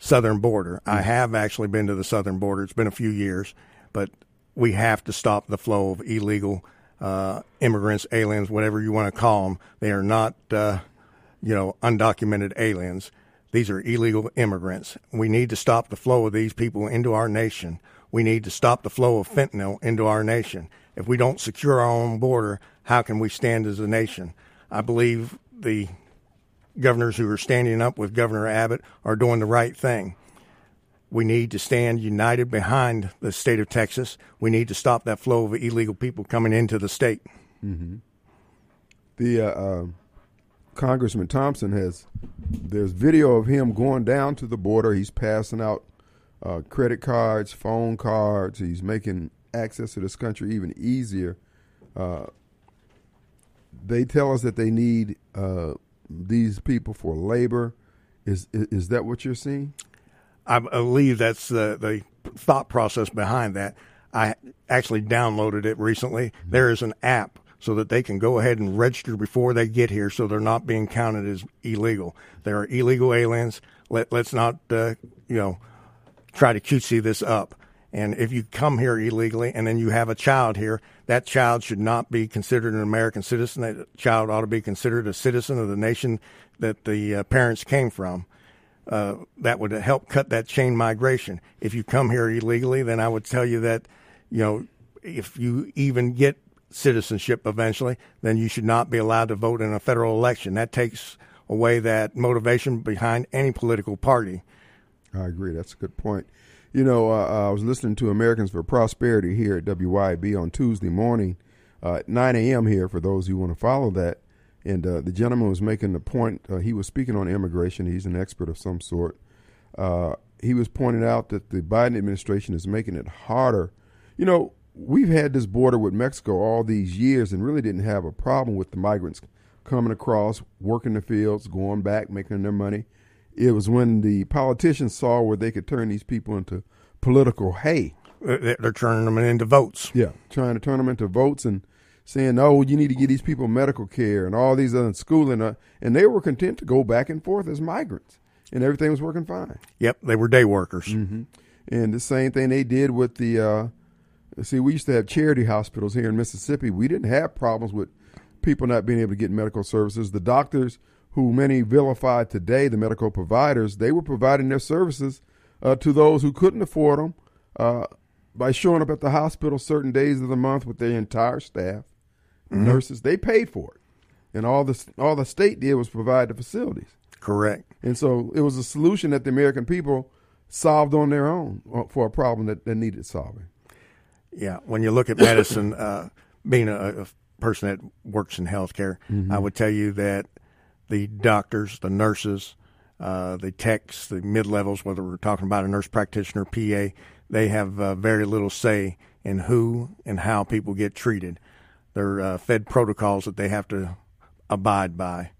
southern border. Mm-hmm. I have actually been to the southern border. It's been a few years, but we have to stop the flow of illegal uh, immigrants, aliens, whatever you want to call them. They are not... Uh, you know, undocumented aliens. These are illegal immigrants. We need to stop the flow of these people into our nation. We need to stop the flow of fentanyl into our nation. If we don't secure our own border, how can we stand as a nation? I believe the governors who are standing up with Governor Abbott are doing the right thing. We need to stand united behind the state of Texas. We need to stop that flow of illegal people coming into the state. Mm-hmm. The, uh, uh... Congressman Thompson has, there's video of him going down to the border. He's passing out uh, credit cards, phone cards. He's making access to this country even easier. Uh, they tell us that they need uh, these people for labor. Is, is is that what you're seeing? I believe that's the, the thought process behind that. I actually downloaded it recently. There is an app so that they can go ahead and register before they get here, so they're not being counted as illegal. They are illegal aliens. Let, let's not, uh, you know, try to cutesy this up. And if you come here illegally and then you have a child here, that child should not be considered an American citizen. That child ought to be considered a citizen of the nation that the uh, parents came from. Uh, that would help cut that chain migration. If you come here illegally, then I would tell you that, you know, if you even get citizenship eventually, then you should not be allowed to vote in a federal election. That takes away that motivation behind any political party. I agree. That's a good point. You know, uh, I was listening to Americans for Prosperity here at W Y A B on Tuesday morning uh, at nine a.m. here, for those who want to follow that. And uh, the gentleman was making the point, uh, he was speaking on immigration. He's an expert of some sort. Uh, he was pointing out that the Biden administration is making it harder. You know, we've had this border with Mexico all these years and really didn't have a problem with the migrants coming across, working the fields, going back, making their money. It was when the politicians saw where they could turn these people into political hay. They're turning them into votes. Yeah, trying to turn them into votes and saying, oh, you need to give these people medical care and all these other schooling. And they were content to go back and forth as migrants, and everything was working fine. Yep, they were day workers. Mm-hmm. And the same thing they did with the... Uh, See, we used to have charity hospitals here in Mississippi. We didn't have problems with people not being able to get medical services. The doctors, who many vilify today, the medical providers, they were providing their services uh, to those who couldn't afford them uh, by showing up at the hospital certain days of the month with their entire staff, mm-hmm. nurses. They paid for it. And all the, all the state did was provide the facilities. Correct. And so it was a solution that the American people solved on their own for a problem that, that needed solving. Yeah, when you look at Madison, uh, being a, a person that works in healthcare, mm-hmm. I would tell you that the doctors, the nurses, uh, the techs, the mid-levels, whether we're talking about a nurse practitioner, P A, they have uh, very little say in who and how people get treated. They're uh, fed protocols that they have to abide by.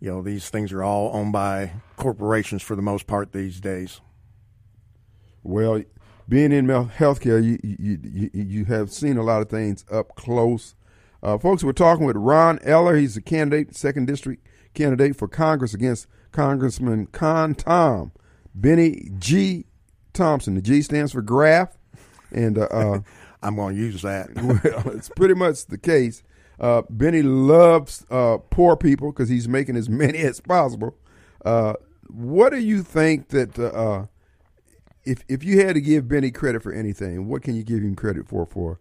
You know, these things are all owned by corporations for the most part these days. Well, being in healthcare, you, you you you have seen a lot of things up close. Uh, folks, we're talking with Ron Eller. He's a candidate, second district candidate for Congress against Congressman Con Tom, Benny G. Thompson. The G stands for Graf. and uh, uh, I'm going to use that. Well, it's pretty much the case. Uh, Benny loves uh, poor people because he's making as many as possible. Uh, what do you think that uh, if if you had to give Benny credit for anything, what can you give him credit for for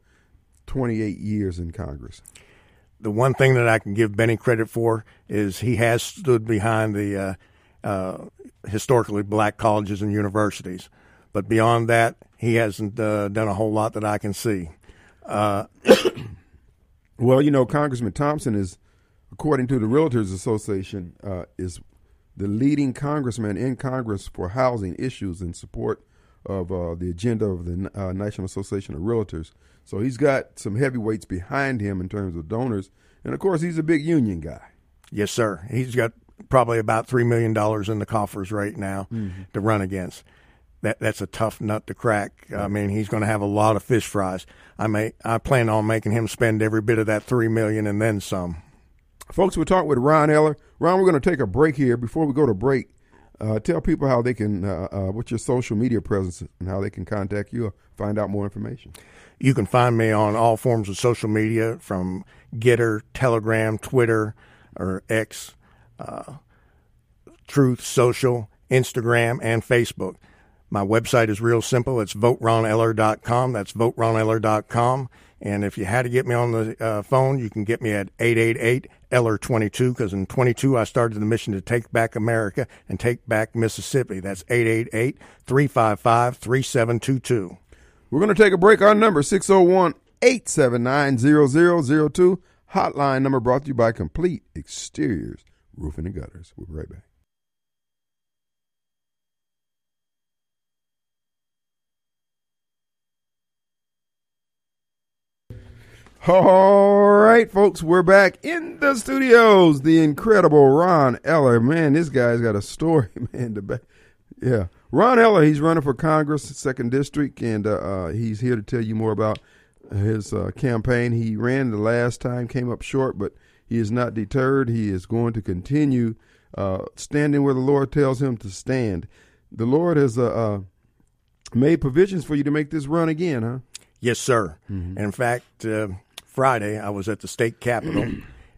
twenty-eight years in Congress? The one thing that I can give Benny credit for is he has stood behind the uh, uh, historically black colleges and universities. But beyond that, he hasn't uh, done a whole lot that I can see. Uh, well, you know, Congressman Thompson is, according to the Realtors Association, uh, is the leading congressman in Congress for housing issues in support of uh, the agenda of the uh, National Association of Realtors. So he's got some heavyweights behind him in terms of donors. And, of course, he's a big union guy. Yes, sir. He's got probably about three million dollars in the coffers right now mm-hmm. to run against. That That's a tough nut to crack. I mean, he's going to have a lot of fish fries. I may, I plan on making him spend every bit of that three million dollars and then some. Folks, we're talking with Ron Eller. Ron, we're going to take a break here. Before we go to break, uh, tell people how they can, uh, uh, what's your social media presence and how they can contact you or find out more information. You can find me on all forms of social media, from Getter, Telegram, Twitter, or X, uh, Truth Social, Instagram, and Facebook. My website is real simple. It's vote ron eller dot com. That's vote ron eller dot com. And if you had to get me on the uh, phone, you can get me at eight eight eight, E L L E R, two two, because in twenty-two I started the mission to take back America and take back Mississippi. That's eight eight eight, three five five, three seven two two. We're going to take a break. Our number, six oh one, eight seven nine, zero zero zero two. Hotline number brought to you by Complete Exteriors, Roofing and Gutters. We'll be right back. All right, folks, we're back in the studios. The incredible Ron Eller. Man, this guy's got a story, man. To back. Yeah. Ron Eller, he's running for Congress, second District, and uh, uh, he's here to tell you more about his uh, campaign. He ran the last time, came up short, but he is not deterred. He is going to continue uh, standing where the Lord tells him to stand. The Lord has uh, uh, made provisions for you to make this run again, huh? Yes, sir. Mm-hmm. In fact, uh, Friday I was at the state capitol,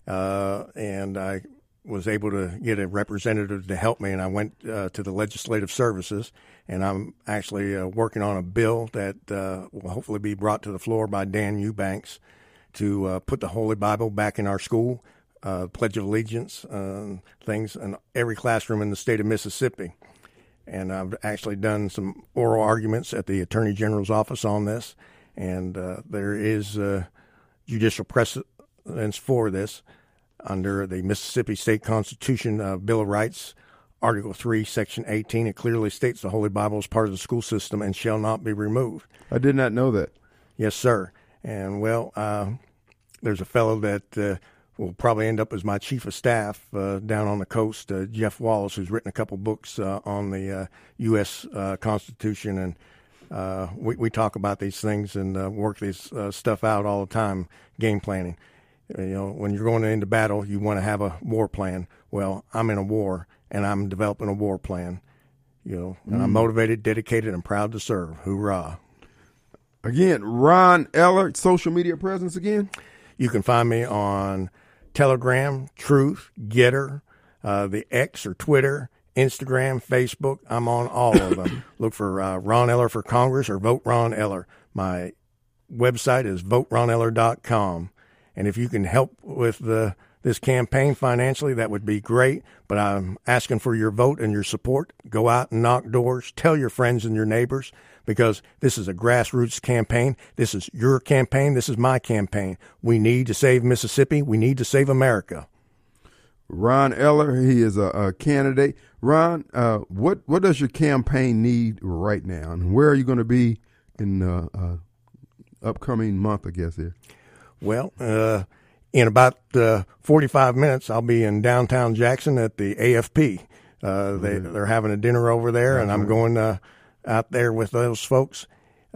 uh, and I was able to get a representative to help me, and I went uh, to the legislative services, and I'm actually uh, working on a bill that uh, will hopefully be brought to the floor by Dan Eubanks to uh, put the Holy Bible back in our school, uh, Pledge of Allegiance, uh, things in every classroom in the state of Mississippi. And I've actually done some oral arguments at the Attorney General's office on this, and uh, there is uh, judicial precedence for this. Under the Mississippi State Constitution, uh, Bill of Rights, Article three, Section eighteen, it clearly states the Holy Bible is part of the school system and shall not be removed. I did not know that. Yes, sir. And, well, uh, there's a fellow that uh, will probably end up as my chief of staff uh, down on the coast, uh, Jeff Wallace, who's written a couple books uh, on the uh, U S uh, Constitution. And uh, we, we talk about these things and uh, work this uh, stuff out all the time, game planning. You know, when you're going into battle, you want to have a war plan. Well, I'm in a war, and I'm developing a war plan. You know, and mm. I'm motivated, dedicated, and proud to serve. Hoorah. Again, Ron Eller, social media presence again? You can find me on Telegram, Truth, Getter, uh, the X or Twitter, Instagram, Facebook. I'm on all of them. Look for uh, Ron Eller for Congress or Vote Ron Eller. My website is vote ron eller dot com. And if you can help with the, this campaign financially, that would be great. But I'm asking for your vote and your support. Go out and knock doors. Tell your friends and your neighbors, because this is a grassroots campaign. This is your campaign. This is my campaign. We need to save Mississippi. We need to save America. Ron Eller, he is a, a candidate. Ron, uh, what, what does your campaign need right now? And where are you going to be in the uh, uh, upcoming month, I guess, here? Well, uh, in about uh, forty-five minutes, I'll be in downtown Jackson at the A F P. Uh, they, mm-hmm. They're having a dinner over there, mm-hmm. and I'm going uh, out there with those folks.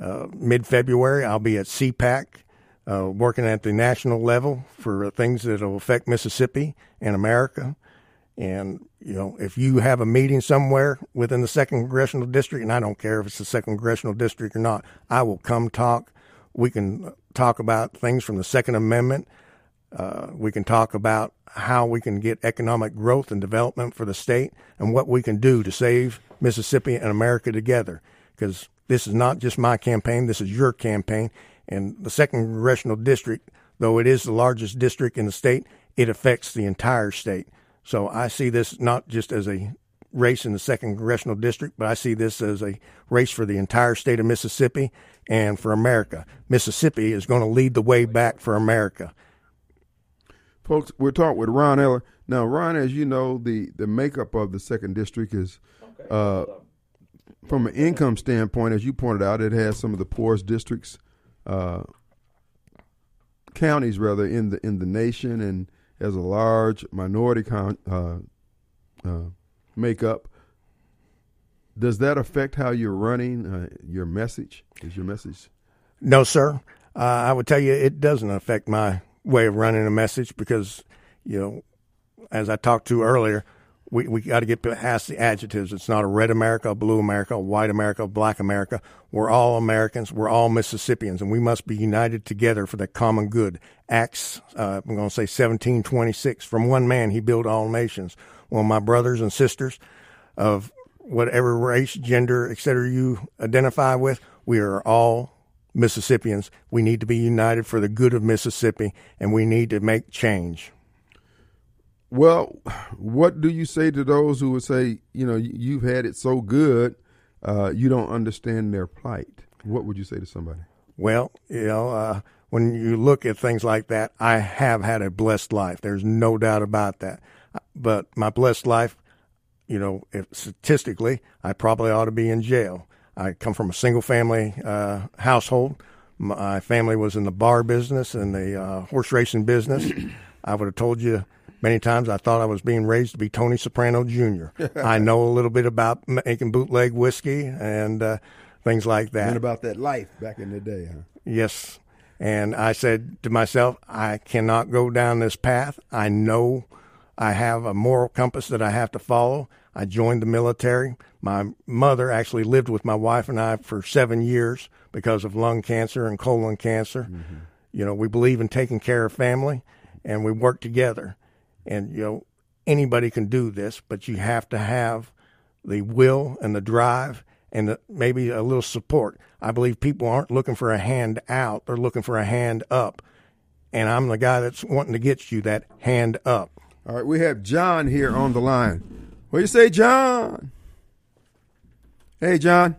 Uh, mid-February, I'll be at C PAC, uh, working at the national level for uh, things that will affect Mississippi and America. And, you know, if you have a meeting somewhere within the second Congressional District, and I don't care if it's the second Congressional District or not, I will come talk. We can talk about things from the Second Amendment. Uh, we can talk about how we can get economic growth and development for the state and what we can do to save Mississippi and America together. Because this is not just my campaign. This is your campaign. And the second Congressional District, though it is the largest district in the state, it affects the entire state. So I see this not just as a race in the second Congressional District, but I see this as a race for the entire state of Mississippi and for America. Mississippi is going to lead the way back for America. Folks, we're talking with Ron Eller. Now, Ron, as you know, the, the makeup of the second District is, uh, from an income standpoint, as you pointed out, it has some of the poorest districts, uh, counties rather, in the in the nation, and has a large minority con, uh, uh, makeup. Does that affect how you're running uh, your message? Is your message? No, sir. Uh, I would tell you it doesn't affect my way of running a message because, you know, as I talked to earlier, we, we got to get past the adjectives. It's not a red America, a blue America, a white America, a black America. We're all Americans. We're all Mississippians, and we must be united together for the common good. Acts, uh, I'm going to say seventeen twenty-six, from one man he built all nations. Well, my brothers and sisters of whatever race, gender, et cetera, you identify with, we are all Mississippians. We need to be united for the good of Mississippi, and we need to make change. Well, what do you say to those who would say, you know, you've had it so good, uh, you don't understand their plight? What would you say to somebody? Well, you know, uh, when you look at things like that, I have had a blessed life. There's no doubt about that. But my blessed life, you know, if statistically, I probably ought to be in jail. I come from a single-family uh, household. My family was in the bar business and the uh, horse racing business. I would have told you many times I thought I was being raised to be Tony Soprano Junior I know a little bit about making bootleg whiskey and uh, things like that. And about that life back in the day, huh? Yes. And I said to myself, I cannot go down this path. I know I have a moral compass that I have to follow. I joined the military. My mother actually lived with my wife and I for seven years because of lung cancer and colon cancer. Mm-hmm. You know, we believe in taking care of family, and we work together. And, you know, anybody can do this, but you have to have the will and the drive and the, maybe a little support. I believe people aren't looking for a hand out. They're looking for a hand up. And I'm the guy that's wanting to get you that hand up. All right, we have John here on the line. What do you say, John? Hey, John.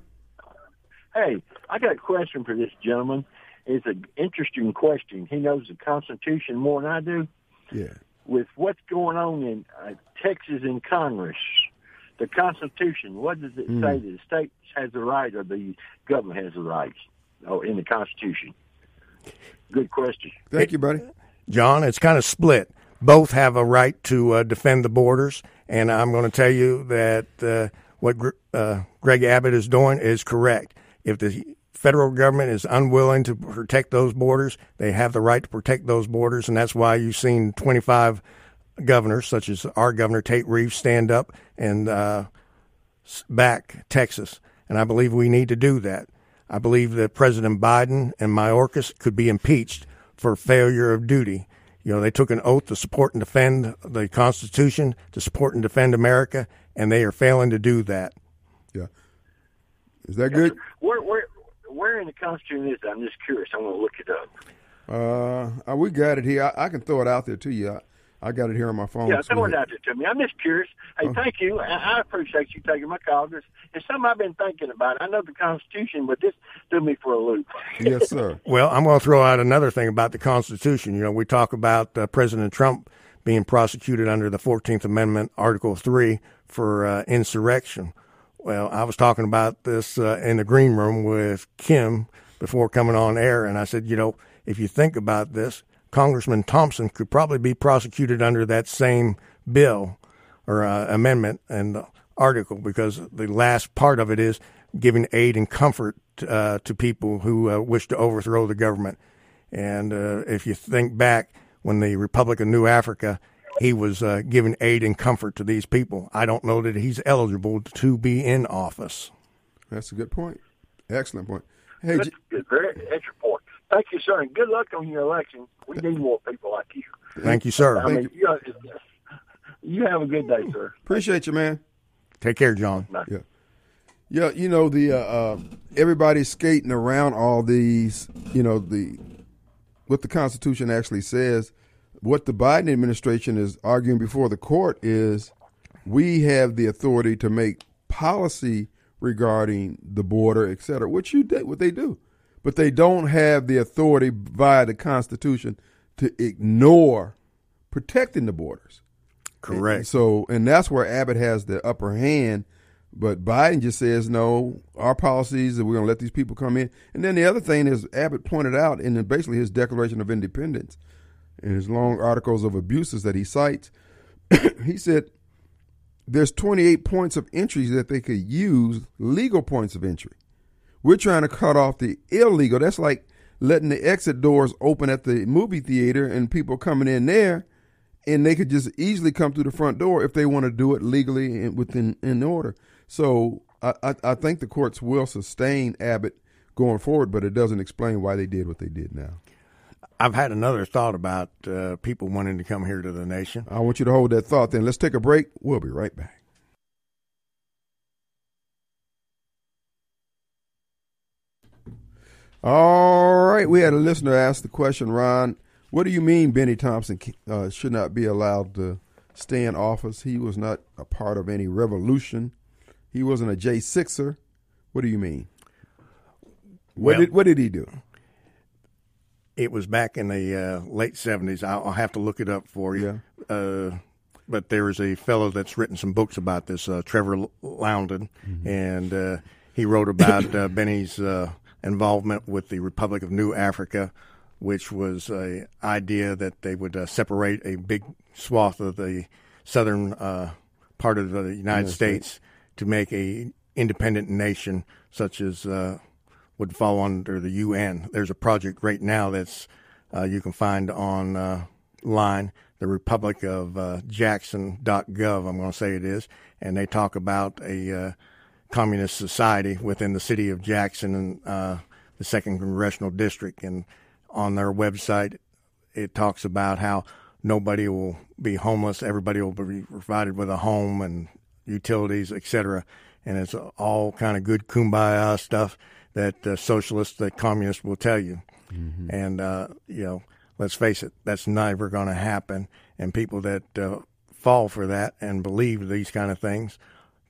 Hey, I got a question for this gentleman. It's an interesting question. He knows the Constitution more than I do. Yeah. With what's going on in uh, Texas in Congress, the Constitution, what does it mm. say that the state has the right or the government has the rights oh, in the Constitution? Good question. Thank you, buddy. John, it's kind of split. Both have a right to uh, defend the borders, and I'm going to tell you that uh, what Gr- uh, Greg Abbott is doing is correct. If the federal government is unwilling to protect those borders, they have the right to protect those borders, and that's why you've seen twenty-five governors, such as our governor, Tate Reeves, stand up and uh, back Texas, and I believe we need to do that. I believe that President Biden and Mayorkas could be impeached for failure of duty. You know, they took an oath to support and defend the Constitution, to support and defend America, and they are failing to do that. Yeah. Is that good? Where, where, where in the Constitution is that? I'm just curious. I want to look it up. Uh, we got it here. I, I can throw it out there to you. I, I got it here on my phone. Yeah, throw it out there to me. I'm just curious. Hey, uh-huh. Thank you. I, I appreciate you taking my call. It's, it's something I've been thinking about. I know the Constitution, but this threw me for a loop. Yes, sir. Well, I'm going to throw out another thing about the Constitution. You know, we talk about uh, President Trump being prosecuted under the fourteenth Amendment, Article three, for uh, insurrection. Well, I was talking about this uh, in the green room with Kim before coming on air, and I said, you know, if you think about this, Congressman Thompson could probably be prosecuted under that same bill or uh, amendment and article because the last part of it is giving aid and comfort uh, to people who uh, wish to overthrow the government. And uh, if you think back when the Republic of New Africa he was uh, giving aid and comfort to these people. I don't know that he's eligible to be in office. That's a good point. Excellent point. Hey, that's a good, very excellent point. Thank you, sir, and good luck on your election. We need more people like you. Thank you, sir. I mean, you. you have a good day, sir. Appreciate you, man. Take care, John. Bye. Yeah. Yeah, you know, the uh, uh, everybody's skating around all these, you know, the what the Constitution actually says. What the Biden administration is arguing before the court is we have the authority to make policy regarding the border, et cetera, which you did, what they do. But they don't have the authority via the Constitution to ignore protecting the borders. Correct. And so, and that's where Abbott has the upper hand. But Biden just says, no, our policies are we're going to let these people come in. And then the other thing is Abbott pointed out in basically his Declaration of Independence and his long articles of abuses that he cites, he said there's twenty-eight points of entry that they could use, legal points of entry. We're trying to cut off the illegal. That's like letting the exit doors open at the movie theater and people coming in there, and they could just easily come through the front door if they want to do it legally and within in order. So I, I think the courts will sustain Abbott going forward, but it doesn't explain why they did what they did now. I've had another thought about uh, people wanting to come here to the nation. I want you to hold that thought then. Let's take a break. We'll be right back. All right. We had a listener ask the question, Ron, what do you mean Benny Thompson uh, should not be allowed to stay in office? He was not a part of any revolution. He wasn't a J sixer. What do you mean? What, well, did, what did he do? It was back in the uh, late seventies. I'll, I'll have to look it up for you. Yeah. Uh, but there is a fellow that's written some books about this, uh, Trevor Loudon, mm-hmm. and uh, he wrote about uh, Benny's uh, involvement with the Republic of New Africa, which was an idea that they would uh, separate a big swath of the southern uh, part of the United yes, States right. to make a independent nation such as uh, would fall under the U N. There's a project right now that's uh, you can find online, uh, the Republic of uh, Jackson dot gov, I'm going to say it is, and they talk about a uh, communist society within the city of Jackson and uh, the second Congressional District. And on their website, it talks about how nobody will be homeless, everybody will be provided with a home and utilities, et cetera, and it's all kind of good kumbaya stuff that the socialists, the communists will tell you. Mm-hmm. And, uh, you know, let's face it, that's never going to happen. And people that uh, fall for that and believe these kind of things,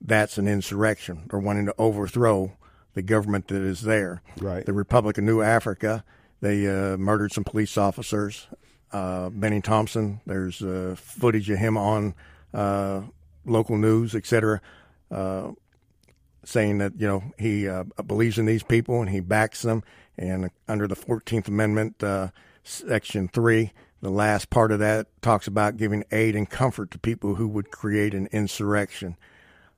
that's an insurrection. They're wanting to overthrow the government that is there. Right. The Republic of New Africa, they uh, murdered some police officers. Uh, Benny Thompson, there's uh, footage of him on uh, local news, et cetera, uh, saying that, you know, he uh, believes in these people and he backs them. And under the fourteenth Amendment, uh, Section three, the last part of that talks about giving aid and comfort to people who would create an insurrection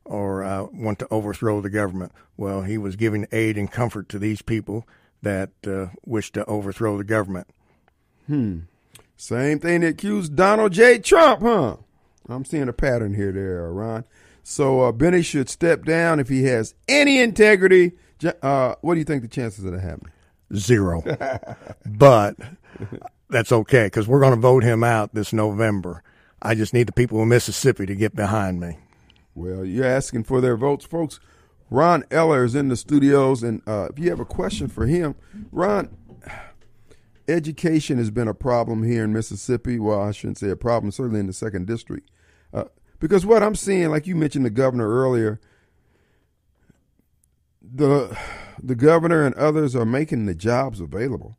or uh, want to overthrow the government. Well, he was giving aid and comfort to these people that uh, wish to overthrow the government. Hmm. Same thing that accused Donald J. Trump, huh? I'm seeing a pattern here there, Ron. So uh, Benny should step down if he has any integrity. Uh, what do you think the chances of that happening? Zero. But that's okay because we're going to vote him out this November. I just need the people of Mississippi to get behind me. Well, you're asking for their votes, folks. Ron Eller is in the studios, and uh, if you have a question for him, Ron, education has been a problem here in Mississippi. Well, I shouldn't say a problem, certainly in the second district. Uh, Because what I'm seeing, like you mentioned the governor earlier, the the governor and others are making the jobs available.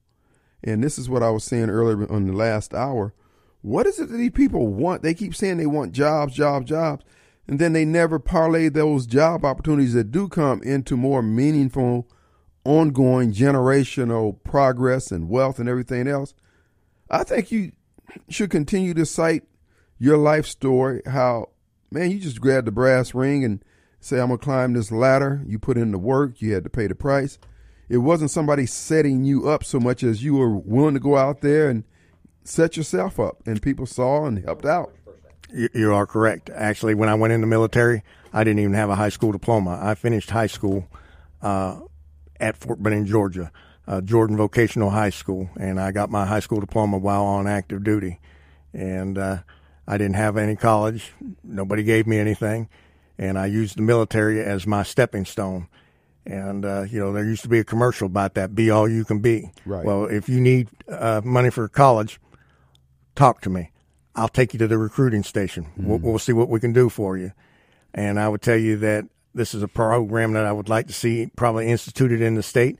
And this is what I was saying earlier on the last hour. What is it that these people want? They keep saying they want jobs, jobs, jobs, and then they never parlay those job opportunities that do come into more meaningful, ongoing, generational progress and wealth and everything else. I think you should continue to cite your life story, how, man, you just grabbed the brass ring and say, I'm going to climb this ladder. You put in the work. You had to pay the price. It wasn't somebody setting you up so much as you were willing to go out there and set yourself up. And people saw and helped out. You, you are correct. Actually, when I went in the military, I didn't even have a high school diploma. I finished high school uh, at Fort Benning, Georgia, uh, Jordan Vocational High School, and I got my high school diploma while on active duty. And uh, I didn't have any college. Nobody gave me anything. And I used the military as my stepping stone. And, uh, you know, there used to be a commercial about that, be all you can be. Right. Well, if you need uh, money for college, talk to me. I'll take you to the recruiting station. Mm. We'll, we'll see what we can do for you. And I would tell you that this is a program that I would like to see probably instituted in the state.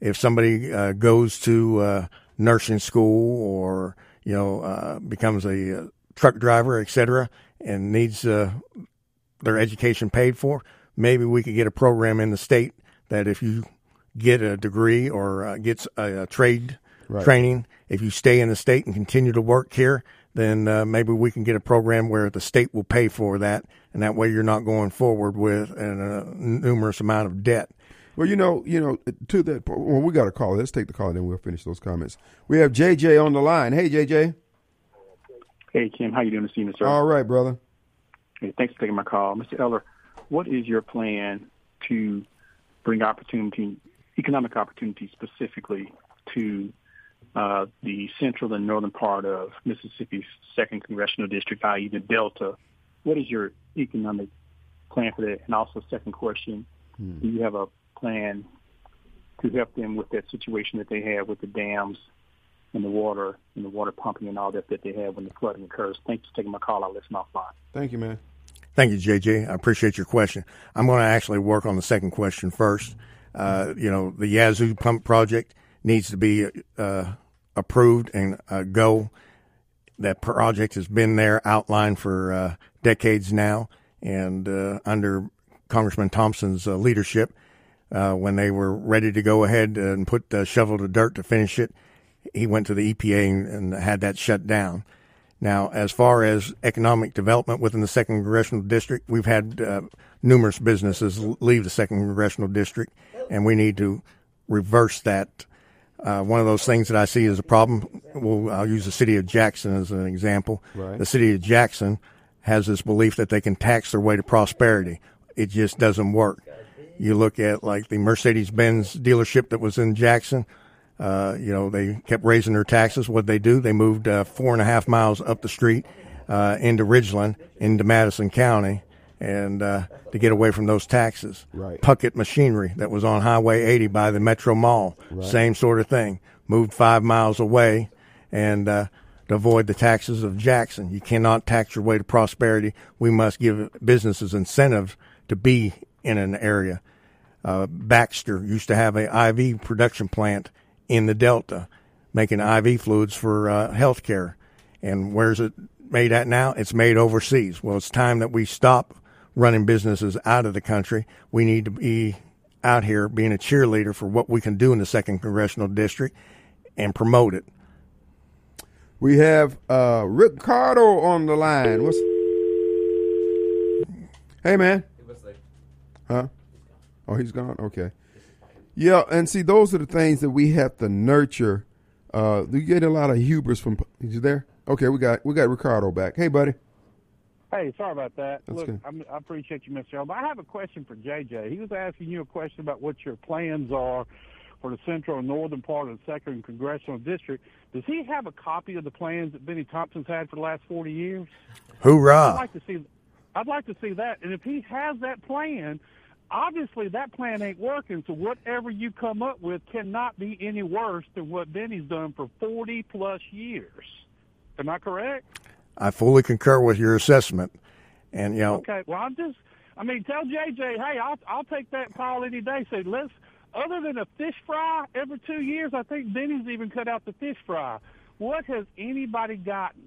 If somebody uh, goes to uh, nursing school or, you know, uh, becomes a uh, truck driver, et cetera, and needs uh, their education paid for, maybe we could get a program in the state that if you get a degree or uh, get a, a trade right. training, if you stay in the state and continue to work here, then uh, maybe we can get a program where the state will pay for that, and that way you're not going forward with an, a numerous amount of debt. Well, you know, you know, to that point, well, we got a call. Let's take the call, and then we'll finish those comments. We have J J on the line. Hey, J J. Hey, Kim. How you doing this evening, sir? All right, brother. Hey, thanks for taking my call. Mister Eller, what is your plan to bring opportunity, economic opportunity specifically to Uh, the central and northern part of Mississippi's second congressional district, that is the Delta? What is your economic plan for that? And also, second question, hmm. do you have a plan to help them with that situation that they had with the dams and the water and the water pumping and all that that they had when the flooding occurs? Thanks for taking my call. I'll listen offline. Thank you, man. Thank you, J J. I appreciate your question. I'm going to actually work on the second question first. Uh, you know, the Yazoo Pump Project needs to be uh, approved and uh, go. That project has been there outlined for uh, decades now, and uh, under Congressman Thompson's uh, leadership, uh, when they were ready to go ahead and put the shovel to dirt to finish it, he went to the E P A and, and had that shut down. Now, as far as economic development within the second Congressional District, we've had uh, numerous businesses leave the second Congressional District, and we need to reverse that. Uh, one of those things that I see as a problem, well, I'll use the city of Jackson as an example. Right. The city of Jackson has this belief that they can tax their way to prosperity. It just doesn't work. You look at like the Mercedes-Benz dealership that was in Jackson. Uh, you know, they kept raising their taxes. What they do, they moved uh, four and a half miles up the street uh, into Ridgeland, into Madison County, and uh, to get away from those taxes. Right. Puckett Machinery that was on Highway eighty by the Metro Mall, right. Same sort of thing. Moved five miles away and uh, to avoid the taxes of Jackson. You cannot tax your way to prosperity. We must give businesses incentives to be in an area. Uh, Baxter used to have an I V production plant in the Delta, making I V fluids for uh, health care. And where's it made at now? It's made overseas. Well, it's time that we stop running businesses out of the country. We need to be out here being a cheerleader for what we can do in the second Congressional District and promote it. We have uh, Ricardo on the line. What's... Hey, man. Huh? Oh, he's gone? Okay. Yeah, and see, those are the things that we have to nurture. Uh, we get a lot of hubris from... Is he there? Okay, we got we got Ricardo back. Hey, buddy. Hey, sorry about that. That's Look, I'm, I appreciate you, Mister Elba. I have a question for J J. He was asking you a question about what your plans are for the central and northern part of the second Congressional District. Does he have a copy of the plans that Benny Thompson's had for the last forty years? Hoorah! I'd like to see, I'd like to see that. And if he has that plan, obviously that plan ain't working, so whatever you come up with cannot be any worse than what Benny's done for forty-plus years. Am I correct? I fully concur with your assessment, and you know. Okay, well, I'm just. I mean, tell J J, hey, I'll I'll take that call any day. Say, let's. Other than a fish fry every two years, I think Benny's even cut out the fish fry. What has anybody gotten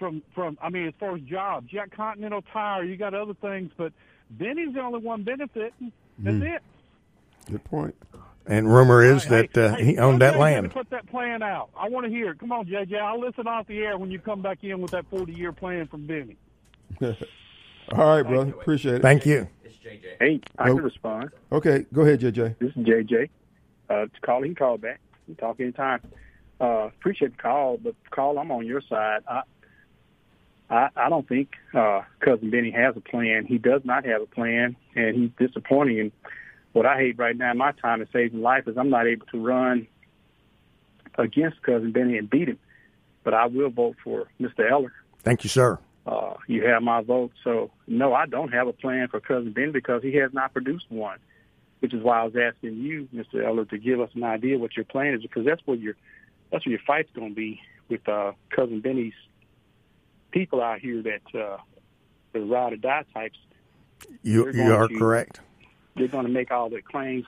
from from? I mean, as far as jobs, you got Continental Tire, you got other things, but Benny's the only one benefiting. That's mm. it. Good point. And rumor is hey, that uh, hey, he owned that land. Put that plan out. I want to hear it. Come on, J J. I'll listen off the air when you come back in with that forty-year plan from Benny. All right, Thank brother. You. Appreciate it. Thank you. It's J J. Hey, I nope. can respond. Okay, go ahead, J J. This is J J. Uh, call. He can call back. You can talk anytime. Uh, appreciate the call, but Carl, I'm on your side. I, I, I don't think uh, Cousin Benny has a plan. He does not have a plan, and he's disappointing. And what I hate right now in my time in saving life is I'm not able to run against Cousin Benny and beat him. But I will vote for Mister Eller. Thank you, sir. Uh, you have my vote. So, no, I don't have a plan for Cousin Benny because he has not produced one, which is why I was asking you, Mister Eller, to give us an idea what your plan is, because that's where your, that's where your fight's going to be with uh, Cousin Benny's people out here that uh, the ride or die types. You you are to, correct. They're going to make all their claims.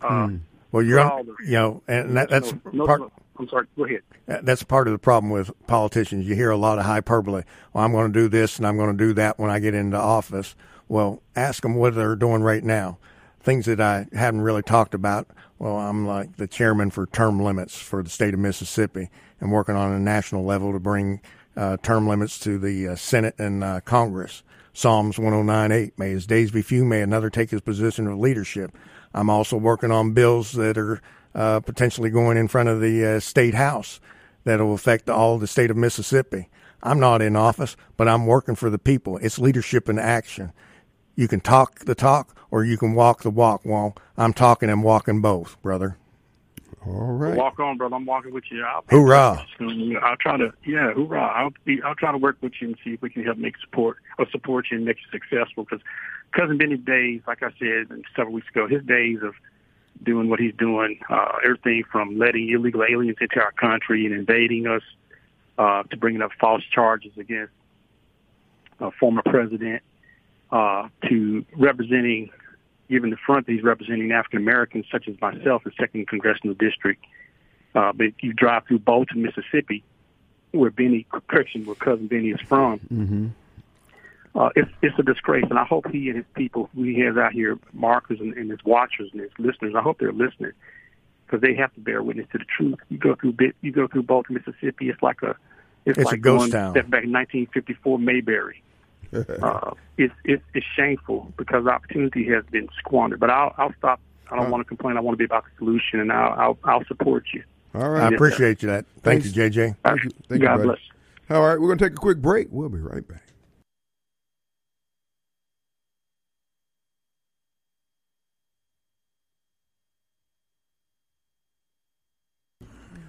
Uh, mm. Well, you're on, the, you know, and that, that's no, no, part. No, I'm sorry. Go ahead. That's part of the problem with politicians. You hear a lot of hyperbole. Well, I'm going to do this and I'm going to do that when I get into office. Well, ask them what they're doing right now. Things that I haven't really talked about. Well, I'm like the chairman for term limits for the state of Mississippi and working on a national level to bring Uh, term limits to the uh, Senate and uh, Congress. Psalms one oh nine eight, may his days be few, may another take his position of leadership. I'm also working on bills that are uh, potentially going in front of the uh, state house that will affect all the state of Mississippi. I'm not in office, but I'm working for the people. It's leadership in action. You can talk the talk or you can walk the walk. Well, I'm talking and walking both, brother. All right. Walk on, brother. I'm walking with you. I'll hoorah. I'll try to, yeah, hoorah. I'll, be, I'll try to work with you and see if we can help make support or support you and make you successful. Because Cousin Benny's days, like I said several weeks ago, his days of doing what he's doing, uh, everything from letting illegal aliens into our country and invading us uh, to bringing up false charges against a former president uh, to representing given the front that he's representing African-Americans such as myself in second Congressional District. Uh, but you drive through Bolton, Mississippi, where Benny, correction, where Cousin Benny is from. Mm-hmm. Uh, it's, it's a disgrace, and I hope he and his people, who he has out here, markers and, and his watchers and his listeners, I hope they're listening because they have to bear witness to the truth. You go through you go through Bolton, Mississippi, it's like a it's, it's like a ghost town. Step back in nineteen fifty-four, Mayberry. uh, it's, it's it's shameful because opportunity has been squandered. But I'll I'll stop. I don't uh, want to complain. I want to be about the solution, and I'll I'll, I'll support you. All right, I appreciate you that. Thank Thanks. you, J J. Thank you. Thank God you, bless. All right, we're going to take a quick break. We'll be right back.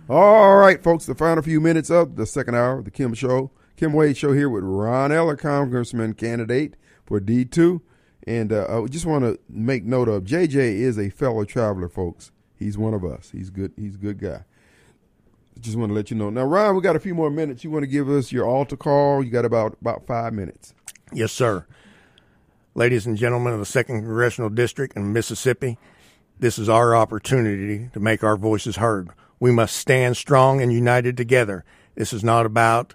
All right, folks. The final few minutes of the second hour of the Kim Show. Kim Wade Show here with Ron Eller, congressman candidate for D two. And uh, I just want to make note of J J is a fellow traveler, folks. He's one of us. He's good. He's a good guy. Just want to let you know. Now, Ron, we got a few more minutes. You want to give us your altar call? You got about, about five minutes. Yes, sir. Ladies and gentlemen of the second Congressional District in Mississippi, this is our opportunity to make our voices heard. We must stand strong and united together. This is not about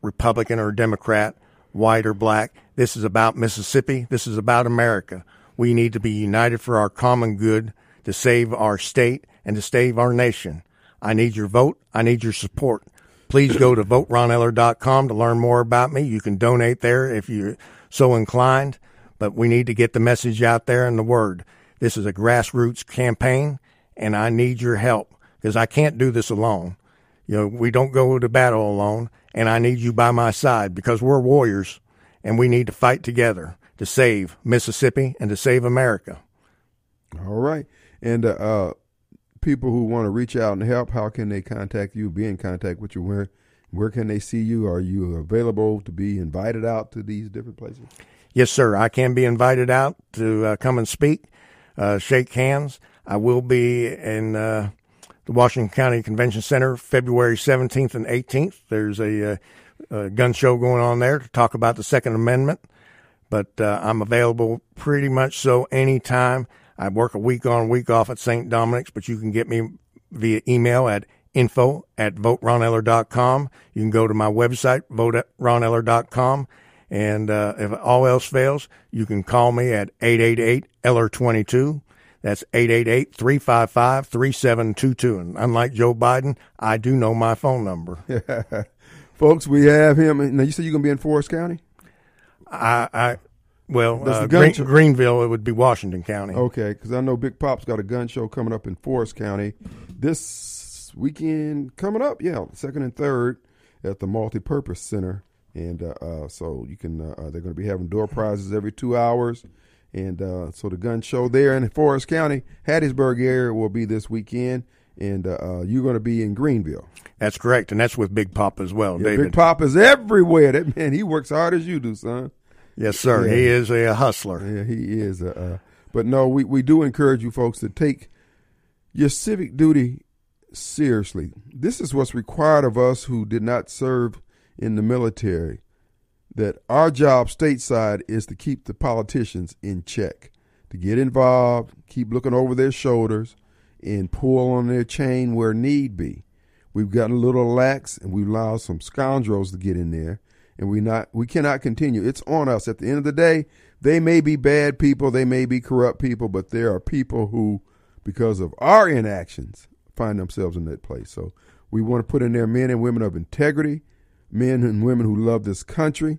Republican or Democrat, white or black. This is about Mississippi. This is about America. We need to be united for our common good to save our state and to save our nation. I need your vote. I need your support. Please go to vote ron eller dot com to learn more about me. You can donate there if you're so inclined, but we need to get the message out there and the word. This is a grassroots campaign, and I need your help because I can't do this alone. You know, we don't go to battle alone. And I need you by my side because we're warriors and we need to fight together to save Mississippi and to save America. All right. And uh, uh, people who want to reach out and help, how can they contact you, be in contact with you? Where, where can they see you? Are you available to be invited out to these different places? Yes, sir. I can be invited out to uh, come and speak, uh, shake hands. I will be in uh the Washington County Convention Center, February seventeenth and eighteenth. There's a, uh, a gun show going on there to talk about the Second Amendment. But uh, I'm available pretty much so any time. I work a week on, week off at Saint Dominic's, but you can get me via email at info at vote ron eller dot com. You can go to my website, vote ron eller dot com. And uh, if all else fails, you can call me at eight eight eight, E L L E R, two two. That's eight eight eight, three five five, three seven two two. And unlike Joe Biden, I do know my phone number. Yeah. Folks, we have him. Now, you said you're going to be in Forest County? I, I well, uh, Green, show- Greenville, it would be Washington County. Okay, because I know Big Pop's got a gun show coming up in Forest County this weekend. Coming up, yeah, second and third at the Multipurpose Center. And uh, uh, so you can, uh, they're going to be having door prizes every two hours. And uh, so the gun show there in Forest County, Hattiesburg area will be this weekend. And uh, you're going to be in Greenville. That's correct. And that's with Big Pop as well, yeah, David. Big Pop is everywhere. That man, he works hard as you do, son. Yes, sir. Yeah. He is a hustler. Yeah, he is. A, uh, but no, we, we do encourage you folks to take your civic duty seriously. This is what's required of us who did not serve in the military, that our job stateside is to keep the politicians in check, to get involved, keep looking over their shoulders, and pull on their chain where need be. We've gotten a little lax, and we've allowed some scoundrels to get in there, and we not we cannot continue. It's on us. At the end of the day, they may be bad people, they may be corrupt people, but there are people who, because of our inactions, find themselves in that place. So we want to put in there men and women of integrity, men and women who love this country.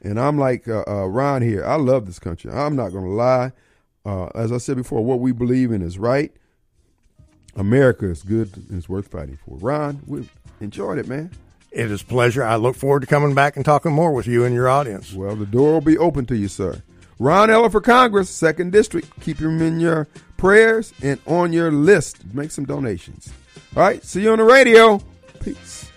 And I'm like uh, uh, Ron here. I love this country. I'm not going to lie. Uh, as I said before, what we believe in is right. America is good and it's worth fighting for. Ron, we enjoyed it, man. It is a pleasure. I look forward to coming back and talking more with you and your audience. Well, the door will be open to you, sir. Ron Eller for Congress, second District. Keep him in your prayers and on your list. Make some donations. All right, see you on the radio. Peace.